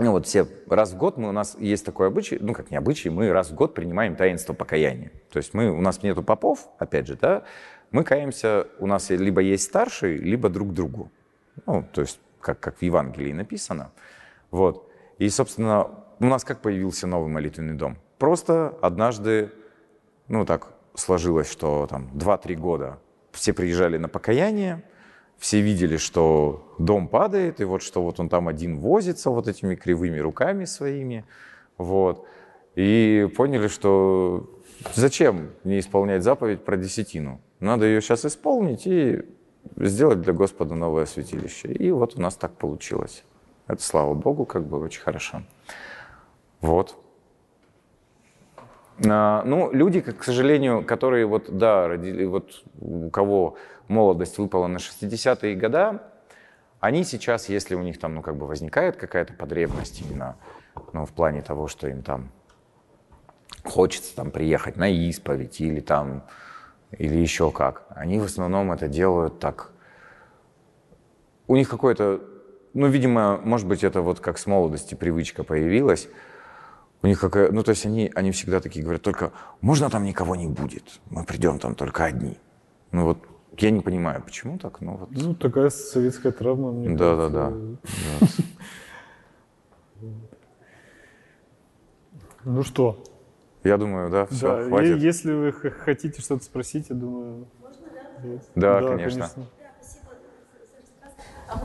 Ну вот все раз в год у нас есть такой обычай, ну как не обычай, мы раз в год принимаем таинство покаяния. То есть у нас нету попов, опять же, да, мы каемся, у нас либо есть старший, либо друг другу. Ну, то есть как в Евангелии написано. Вот. И, собственно, у нас как появился новый молитвенный дом? Просто однажды, ну так сложилось, что там 2-3 года все приезжали на покаяние, все видели, что дом падает, и вот что вот он там один возится вот этими кривыми руками своими, вот. И поняли, что зачем не исполнять заповедь про десятину? Надо ее сейчас исполнить и сделать для Господа новое святилище. И вот у нас так получилось. Это, слава Богу, как бы очень хорошо. Вот. Ну, люди, к сожалению, которые вот, да, родили, вот у кого молодость выпала на 60-е годы, они сейчас, если у них там, ну, как бы возникает какая-то потребность именно, ну, в плане того, что им там хочется там приехать на исповедь или там, или еще как, они в основном это делают так. У них какое-то, ну, видимо, может быть, это вот как с молодости привычка появилась. У них какая, ну, то есть они всегда такие говорят, только можно там никого не будет, мы придем там только одни. Ну, вот я не понимаю, почему так, ну, вот. Ну, такая советская травма, мне кажется. Да. Ну что? Я думаю, да, все, да, хватит. Если вы хотите что-то спросить, я думаю... Можно, да? Да, конечно. Спасибо за рассказ.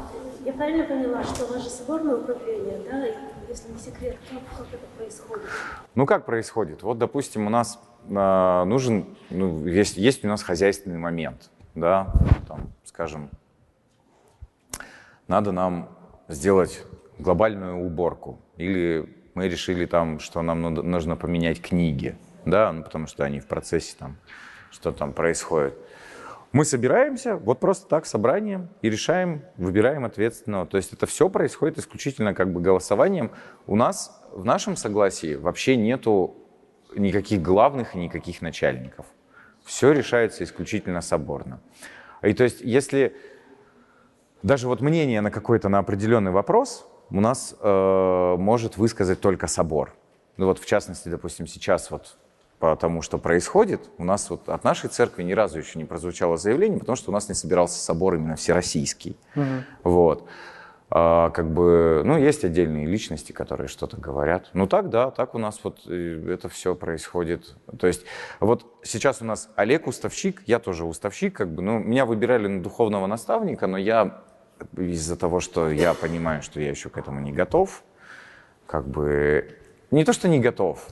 Я правильно поняла, что у вас же соборное управление, да? Если не секрет, как это происходит? Ну, как происходит? Вот, допустим, у нас нужен, ну, есть у нас хозяйственный момент, да, там, скажем, надо нам сделать глобальную уборку или мы решили, там, что нам нужно поменять книги, да, ну, потому что они в процессе, там, что там происходит. Мы собираемся, вот просто так, собранием, и решаем, выбираем ответственного. То есть это все происходит исключительно как бы голосованием. У нас в нашем согласии вообще нету никаких главных и никаких начальников. Все решается исключительно соборно. И то есть если даже вот мнение на какой-то, на определенный вопрос у нас может высказать только собор. Ну вот в частности, допустим, сейчас вот по тому, что происходит, у нас вот от нашей церкви ни разу еще не прозвучало заявление, потому что у нас не собирался собор именно всероссийский. Угу. Вот. Как бы, ну, есть отдельные личности, которые что-то говорят. Ну, так, да, так у нас вот это все происходит. То есть вот сейчас у нас Олег уставщик, я тоже уставщик, как бы, ну, меня выбирали на духовного наставника, но я из-за того, что я понимаю, что я еще к этому не готов, как бы, не то, что не готов,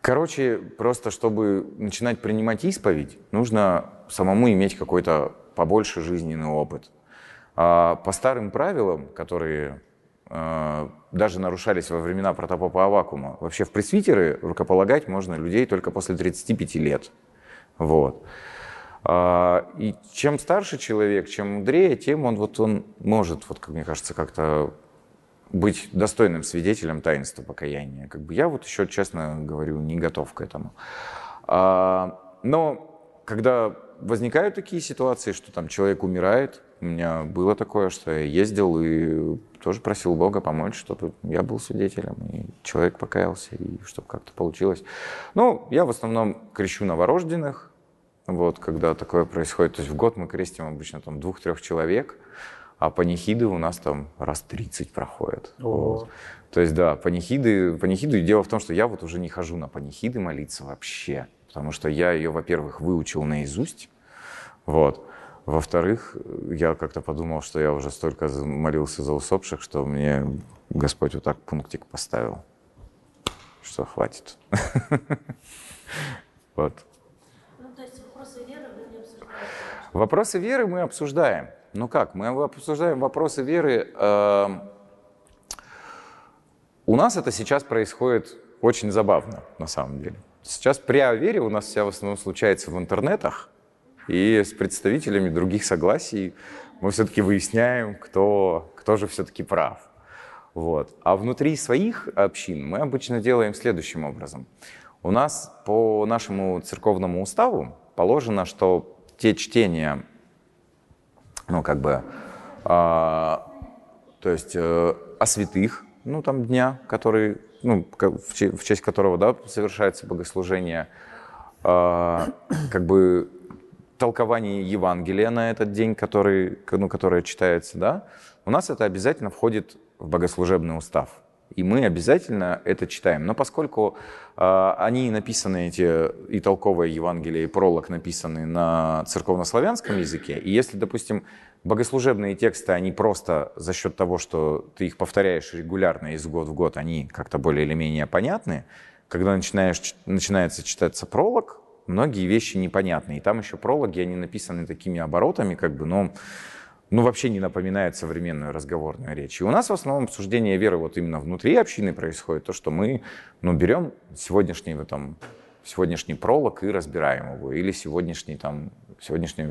короче, просто чтобы начинать принимать исповедь, нужно самому иметь какой-то побольше жизненный опыт. А по старым правилам, которые даже нарушались во времена протопопа Аввакума, вообще в пресвитеры рукополагать можно людей только после 35 лет. Вот. И чем старше человек, чем мудрее, тем он может, вот, мне кажется, как-то быть достойным свидетелем таинства покаяния. Как бы я вот еще, честно говорю, не готов к этому. Но когда возникают такие ситуации, что там человек умирает. У меня было такое, что я ездил и тоже просил Бога помочь, чтобы я был свидетелем, и человек покаялся, и чтобы как-то получилось. Ну, я в основном крещу новорожденных, вот, когда такое происходит. То есть в год мы крестим обычно там 2-3 человек, а панихиды у нас там раз 30 проходят. Вот. То есть да, панихиды. Дело в том, что я вот уже не хожу на панихиды молиться вообще, потому что я ее, во-первых, выучил наизусть. Вот. Во-вторых, я как-то подумал, что я уже столько молился за усопших, что мне Господь вот так пунктик поставил, что хватит. Вот. Ну, то есть вопросы веры вы не обсуждаете? Вопросы веры мы обсуждаем. Ну как, мы обсуждаем вопросы веры. У нас это сейчас происходит очень забавно, на самом деле. Сейчас при вере у нас вся в основном случается в интернетах, и с представителями других согласий мы все-таки выясняем, кто же все-таки прав. Вот. А внутри своих общин мы обычно делаем следующим образом. У нас по нашему церковному уставу положено, что те чтения, ну как бы, то есть о святых, ну там дня, которые, ну, в честь которого, да, совершается богослужение, как бы толкование Евангелия на этот день, который, ну, которое читается, да, у нас это обязательно входит в богослужебный устав. И мы обязательно это читаем. Но поскольку они написаны, эти и толковое Евангелие, и пролог написаны на церковнославянском языке, и если, допустим, богослужебные тексты, они просто за счет того, что ты их повторяешь регулярно из год в год, они как-то более или менее понятны. Когда начинается читаться пролог, многие вещи непонятны. И там еще прологи, они написаны такими оборотами, как бы, ну вообще не напоминает современную разговорную речь. И у нас в основном обсуждение веры вот именно внутри общины происходит, то, что мы, ну, берем сегодняшний пролог и разбираем его, или сегодняшнюю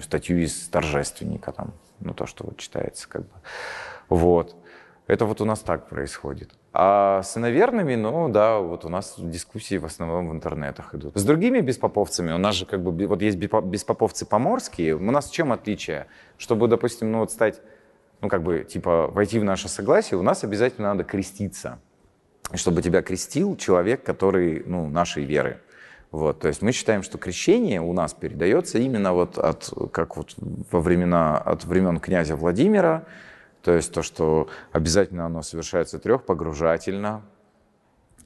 статью из торжественника, там, ну, то, что вот читается, как бы. Вот. Это вот у нас так происходит. А с иноверными, ну, да, вот у нас дискуссии в основном в интернетах идут. С другими беспоповцами, у нас же как бы, вот есть беспоповцы поморские, у нас чем отличие? Чтобы, допустим, ну, вот стать, ну, как бы, типа, войти в наше согласие, у нас обязательно надо креститься, чтобы тебя крестил человек, который, ну, нашей веры. Вот, то есть мы считаем, что крещение у нас передается именно вот от времен князя Владимира, то есть то, что обязательно оно совершается трехпогружательно,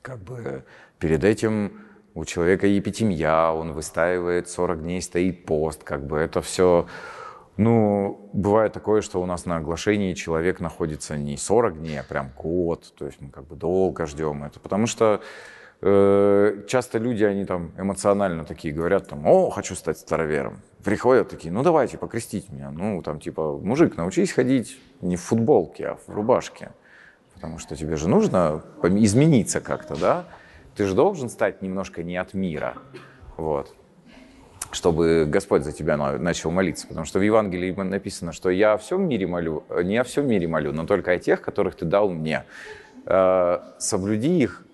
как бы перед этим у человека епитимья, он выстаивает 40 дней, стоит пост, как бы это все. Ну, бывает такое, что у нас на оглашении человек находится не 40 дней, а прям год, то есть мы как бы долго ждем это, потому что часто люди, они там эмоционально такие говорят, там, о, хочу стать старовером. Приходят такие, ну, давайте, покрестить меня. Ну, там, типа, мужик, научись ходить не в футболке, а в рубашке. потому что тебе же нужно измениться как-то, да? Ты же должен стать немножко не от мира, вот, чтобы Господь за тебя начал молиться. Потому что в Евангелии написано, что я о всем мире молю, не о всем мире молю, но только о тех, которых ты дал мне. Соблюди их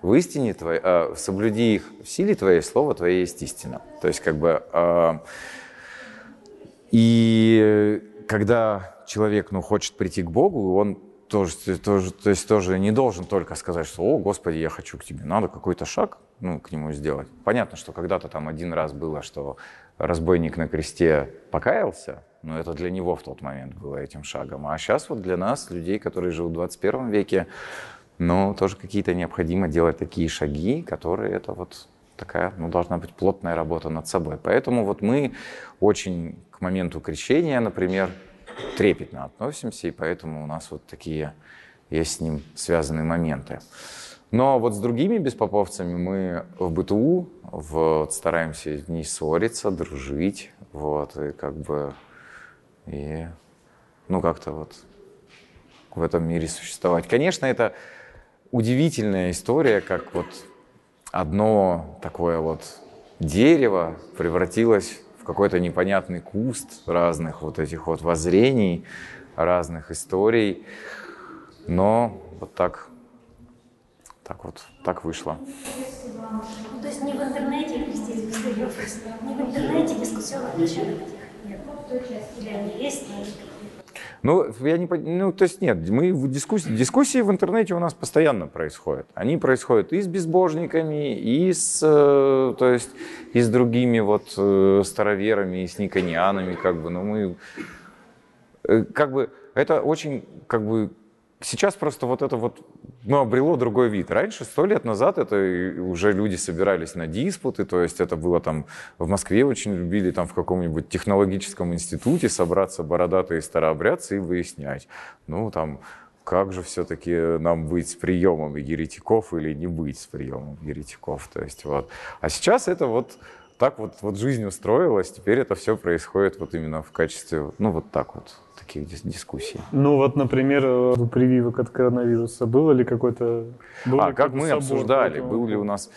в истине твоей, соблюди их в силе твоей, слово твое есть истина. То есть как бы... И когда человек, ну, хочет прийти к Богу, он тоже не должен только сказать, что «О, Господи, я хочу к Тебе». Надо какой-то шаг, ну, к Нему сделать. Понятно, что когда-то там один раз было, что разбойник на кресте покаялся, но это для него в тот момент было этим шагом. А сейчас вот для нас, людей, которые живут в 21 веке, ну, тоже какие-то необходимо делать такие шаги, которые это вот... такая, ну, должна быть плотная работа над собой. Поэтому вот мы очень к моменту крещения, например, трепетно относимся, и поэтому у нас вот такие есть с ним связанные моменты. Но вот с другими беспоповцами мы в быту вот, стараемся не ссориться, дружить, вот, и как бы, и, ну, как-то вот в этом мире существовать. Конечно, это удивительная история, как вот одно такое вот дерево превратилось в какой-то непонятный куст разных вот этих вот воззрений, разных историй. Но вот так вышло. Ну, то есть не в интернете крестились, просто не в интернете дискуссионных площадок этих нет. Или они есть, но они какие-то. Ну, я не понимаю, ну, то есть нет, мы в дискуссии в интернете у нас постоянно происходят. Они происходят и с безбожниками, и с, то есть, и с другими вот староверами, и с никонианами, как бы, ну, мы, как бы, это очень, как бы, сейчас просто вот это вот, ну, обрело другой вид. Раньше, 100 лет назад, это уже люди собирались на диспуты, то есть это было там, в Москве очень любили там в каком-нибудь технологическом институте собраться бородатые старообрядцы и выяснять, ну, там, как же все-таки нам быть с приемом еретиков или не быть с приемом еретиков, то есть вот. А сейчас это вот так вот, вот жизнь устроилась, теперь это все происходит вот именно в качестве, ну, вот так вот. Таких дискуссий. Ну вот, например, прививок от коронавируса было ли какой-то... как мы обсуждали, поэтому... был ли у нас...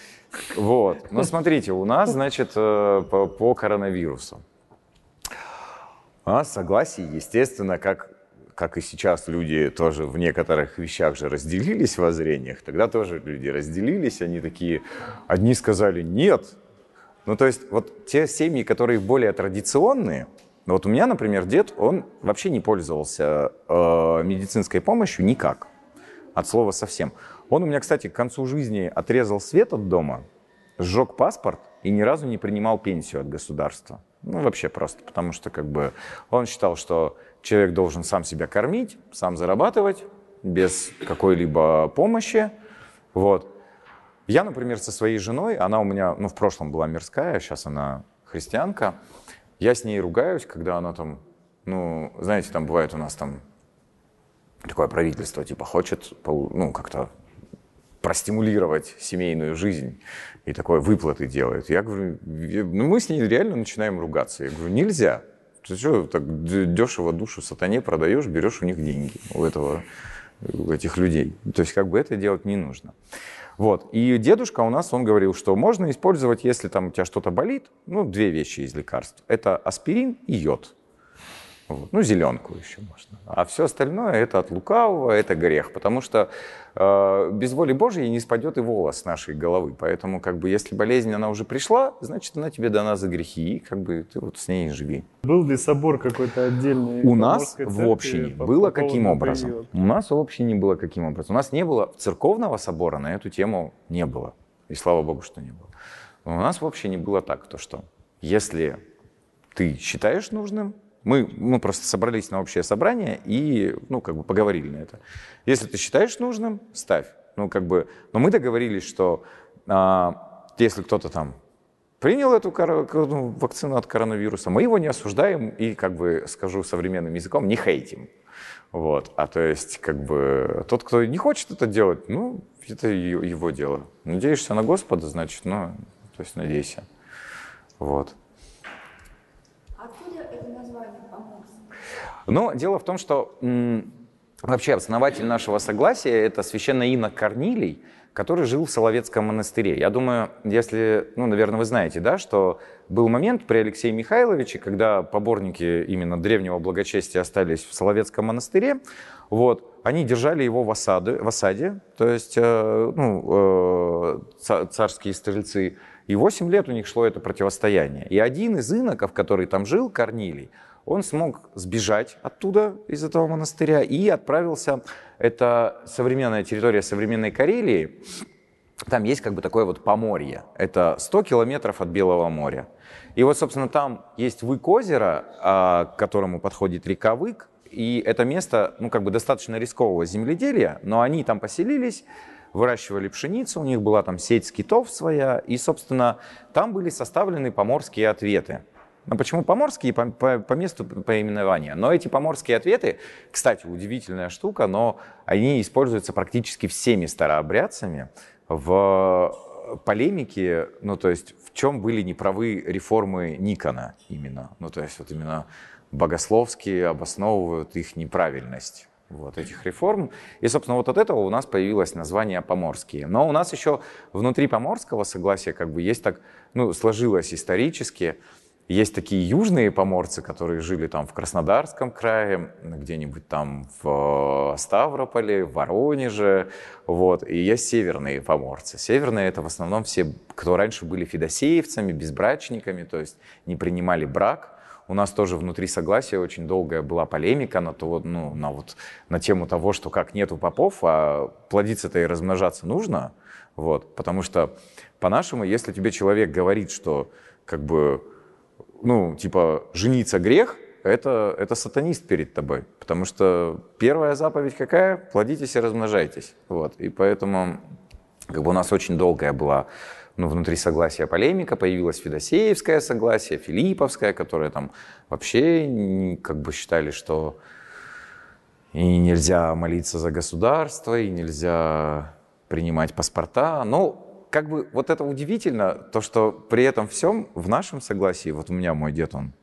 Вот. Ну смотрите, у нас, значит, по коронавирусу. У нас согласие, естественно, как и сейчас люди тоже в некоторых вещах же разделились во зрениях, тогда тоже люди разделились, они такие, одни сказали «нет». Ну то есть вот те семьи, которые более традиционные, вот у меня, например, дед, он вообще не пользовался медицинской помощью никак, от слова совсем. Он у меня, кстати, к концу жизни отрезал свет от дома, сжег паспорт и ни разу не принимал пенсию от государства. Ну, вообще просто, потому что как бы он считал, что человек должен сам себя кормить, сам зарабатывать, без какой-либо помощи, вот. Я, например, со своей женой, она у меня, ну, в прошлом была мирская, сейчас она христианка. Я с ней ругаюсь, когда она там, ну, знаете, там бывает у нас там такое правительство, типа, хочет, ну, как-то простимулировать семейную жизнь и такое выплаты делает. Я говорю, ну, мы с ней реально начинаем ругаться. Я говорю, нельзя. Ты что, так дешево душу сатане продаешь, берешь у них деньги, у этих людей. То есть, как бы это делать не нужно. Вот. И дедушка у нас, он говорил, что можно использовать, если там у тебя что-то болит, ну, две вещи из лекарств. Это аспирин и йод. Вот. Ну, зеленку еще можно. А все остальное это от лукавого, это грех. Потому что без воли Божьей не спадет и волос с нашей головы. Поэтому, как бы, если болезнь, она уже пришла, значит, она тебе дана за грехи. И, как бы, ты вот с ней живи. Был ли собор какой-то отдельный? У нас в общине было каким образом? У нас в общине было каким образом? У нас не было церковного собора, на эту тему не было. И слава Богу, что не было. Но у нас в общине было так, то что если ты считаешь нужным, мы просто собрались на общее собрание и, ну, как бы поговорили на это. Если ты считаешь нужным, ставь. Ну, как бы, но мы договорились, что если кто-то там принял эту вакцину от коронавируса, мы его не осуждаем и, как бы, скажу современным языком, не хейтим. Вот. А то есть, как бы, тот, кто не хочет это делать, ну, это его дело. Надеешься на Господа, значит, ну, то есть, надейся. Вот. Но дело в том, что Вообще, основатель нашего согласия – это священноинок Корнилий, который жил в Соловецком монастыре. Я думаю, если, наверное, вы знаете, да, что был момент при Алексее Михайловиче, когда поборники именно древнего благочестия остались в Соловецком монастыре, вот, они держали его в осаде, то есть царские стрельцы, и 8 лет у них шло это противостояние. И один из иноков, который там жил, Корнилий, он смог сбежать оттуда, из этого монастыря, и отправился, это современная территория современной Карелии, там есть как бы такое вот Поморье, это 100 километров от Белого моря. И вот, собственно, там есть Вык-озеро, к которому подходит река Вык, и это место, достаточно рискового земледелия, но они там поселились, выращивали пшеницу, у них была там сеть скитов своя, и, собственно, там были составлены поморские ответы. Но почему поморские? По месту поименования. Но эти поморские ответы, кстати, удивительная штука, но они используются практически всеми старообрядцами в полемике, в чем были неправы реформы Никона именно. Именно богословские обосновывают их неправильность. Этих реформ. И, собственно, от этого у нас появилось название «Поморские». Но у нас еще внутри Поморского согласия есть так, сложилось исторически. Есть такие южные поморцы, которые жили там в Краснодарском крае, где-нибудь там в Ставрополе, в Воронеже, И есть северные поморцы. Северные — это в основном все, кто раньше были федосеевцами, безбрачниками, то есть не принимали брак. У нас тоже внутри согласия очень долгая была полемика на тему того, что как нету попов, а плодиться-то и размножаться нужно, потому что по-нашему, если тебе человек говорит, что жениться грех, это сатанист перед тобой. Потому что первая заповедь какая? Плодитесь и размножайтесь. И поэтому у нас очень долгая была внутри согласия полемика. Появилось Федосеевское согласие, Филипповское, которое там вообще считали, что и нельзя молиться за государство, и нельзя принимать паспорта. Это удивительно, то, что при этом всем в нашем согласии, у меня мой дед, он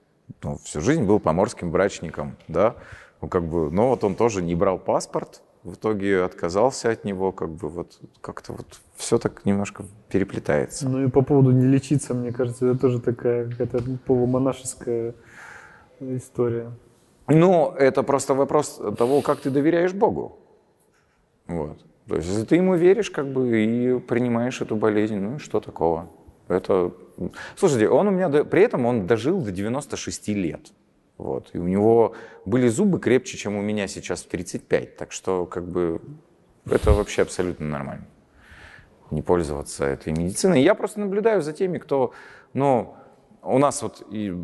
всю жизнь был поморским брачником, да, он тоже не брал паспорт, в итоге отказался от него, все так немножко переплетается. И по поводу не лечиться, мне кажется, это тоже такая какая-то полумонашеская история. Это просто вопрос того, как ты доверяешь Богу, То есть, если ты ему веришь, и принимаешь эту болезнь, что такого? Слушайте, он у меня при этом он дожил до 96 лет. И у него были зубы крепче, чем у меня сейчас в 35. Так что, это вообще абсолютно нормально. Не пользоваться этой медициной. Я просто наблюдаю за теми, кто... у нас и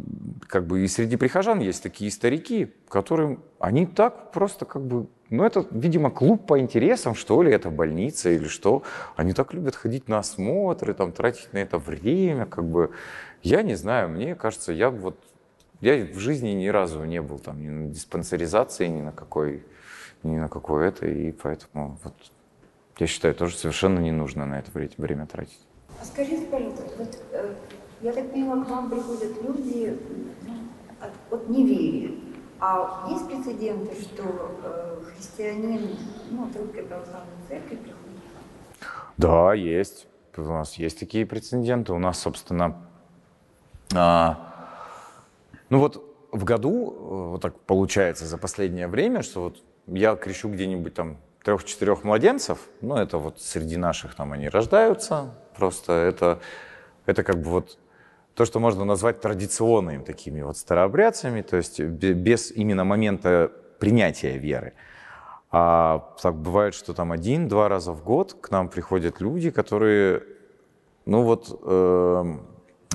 среди прихожан есть такие старики, которым они так просто это, видимо, клуб по интересам, что ли, это больница или что. Они так любят ходить на осмотры, тратить на это время, Я не знаю, мне кажется, я в жизни ни разу не был ни на диспансеризации, ни на какой это, и поэтому я считаю, тоже совершенно не нужно на это время тратить. А скажите, пожалуйста, я так понимаю, к вам приходят люди от неверия. А есть прецеденты, что христианин, от Русской православной церкви приходит? Да, есть. У нас есть такие прецеденты. У нас, собственно, в году, так получается за последнее время, что я крещу где-нибудь там 3-4 младенцев, это среди наших там они рождаются, просто это то, что можно назвать традиционными такими старообрядцами, то есть без именно момента принятия веры. А так бывает, что там 1-2 раза в год к нам приходят люди, которые,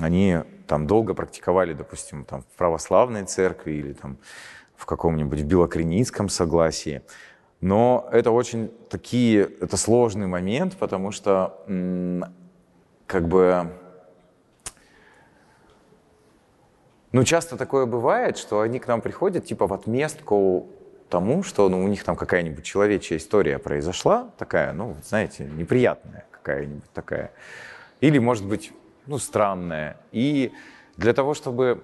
они там долго практиковали, допустим, там в православной церкви или там в каком-нибудь белокреницком согласии. Но это очень это сложный момент, потому что часто такое бывает, что они к нам приходят в отместку тому, что у них там какая-нибудь человечья история произошла, такая, неприятная какая-нибудь такая, или, может быть, странная. И для того, чтобы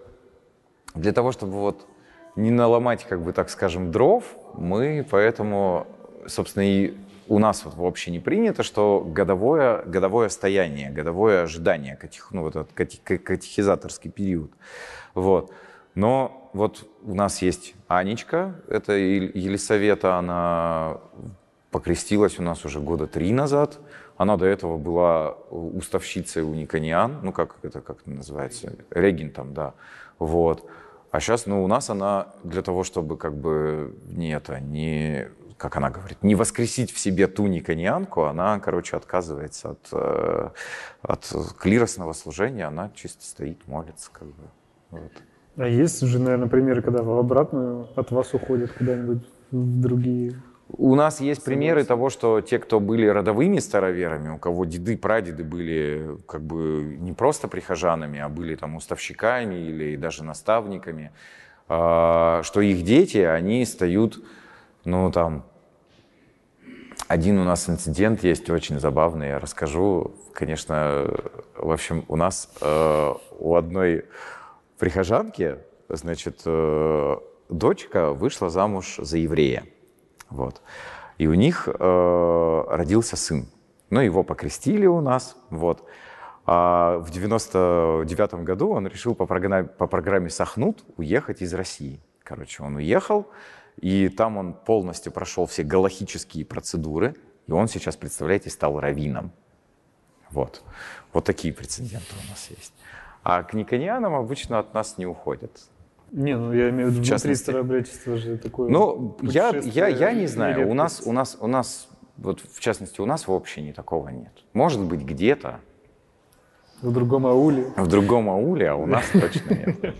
не наломать, дров, Мы поэтому, собственно, и у нас вот вообще не принято, что годовое стояние, годовое ожидание, катехизаторский период. Вот. Но вот у нас есть Анечка, это Елисавета, она покрестилась у нас уже года 3 назад. Она до этого была уставщицей у Никониан, ну как это называется, регентом, да. Вот. А сейчас, ну, у нас она для того, чтобы как бы как она говорит, не воскресить в себе ту никонианку, она, короче, отказывается от клиросного служения, она чисто стоит, молится, как бы. Вот. А есть же, наверное, примеры, когда в обратную от вас уходят куда-нибудь в другие? У нас есть примеры того, что те, кто были родовыми староверами, у кого деды, прадеды были как бы не просто прихожанами, а были там уставщиками или даже наставниками, что их дети, они встают, ну там, один у нас инцидент есть очень забавный, я расскажу, конечно, в общем, у нас у одной прихожанки, значит, дочка вышла замуж за еврея. Вот. И у них родился сын. Ну, его покрестили у нас. Вот. А в 99-м году он решил по программе «Сахнут» уехать из России. Короче, он уехал, и там он полностью прошел все галахические процедуры, и он сейчас, представляете, стал раввином. Вот. Вот такие прецеденты у нас есть. А к никонианам обычно от нас не уходят. Не, ну я имею в виду, внутри старообрядчества же такое. Ну, я не знаю, у нас, вот в частности, у нас вообще ни такого нет. Может быть, где-то. В другом ауле. В другом ауле, а у нас точно нет.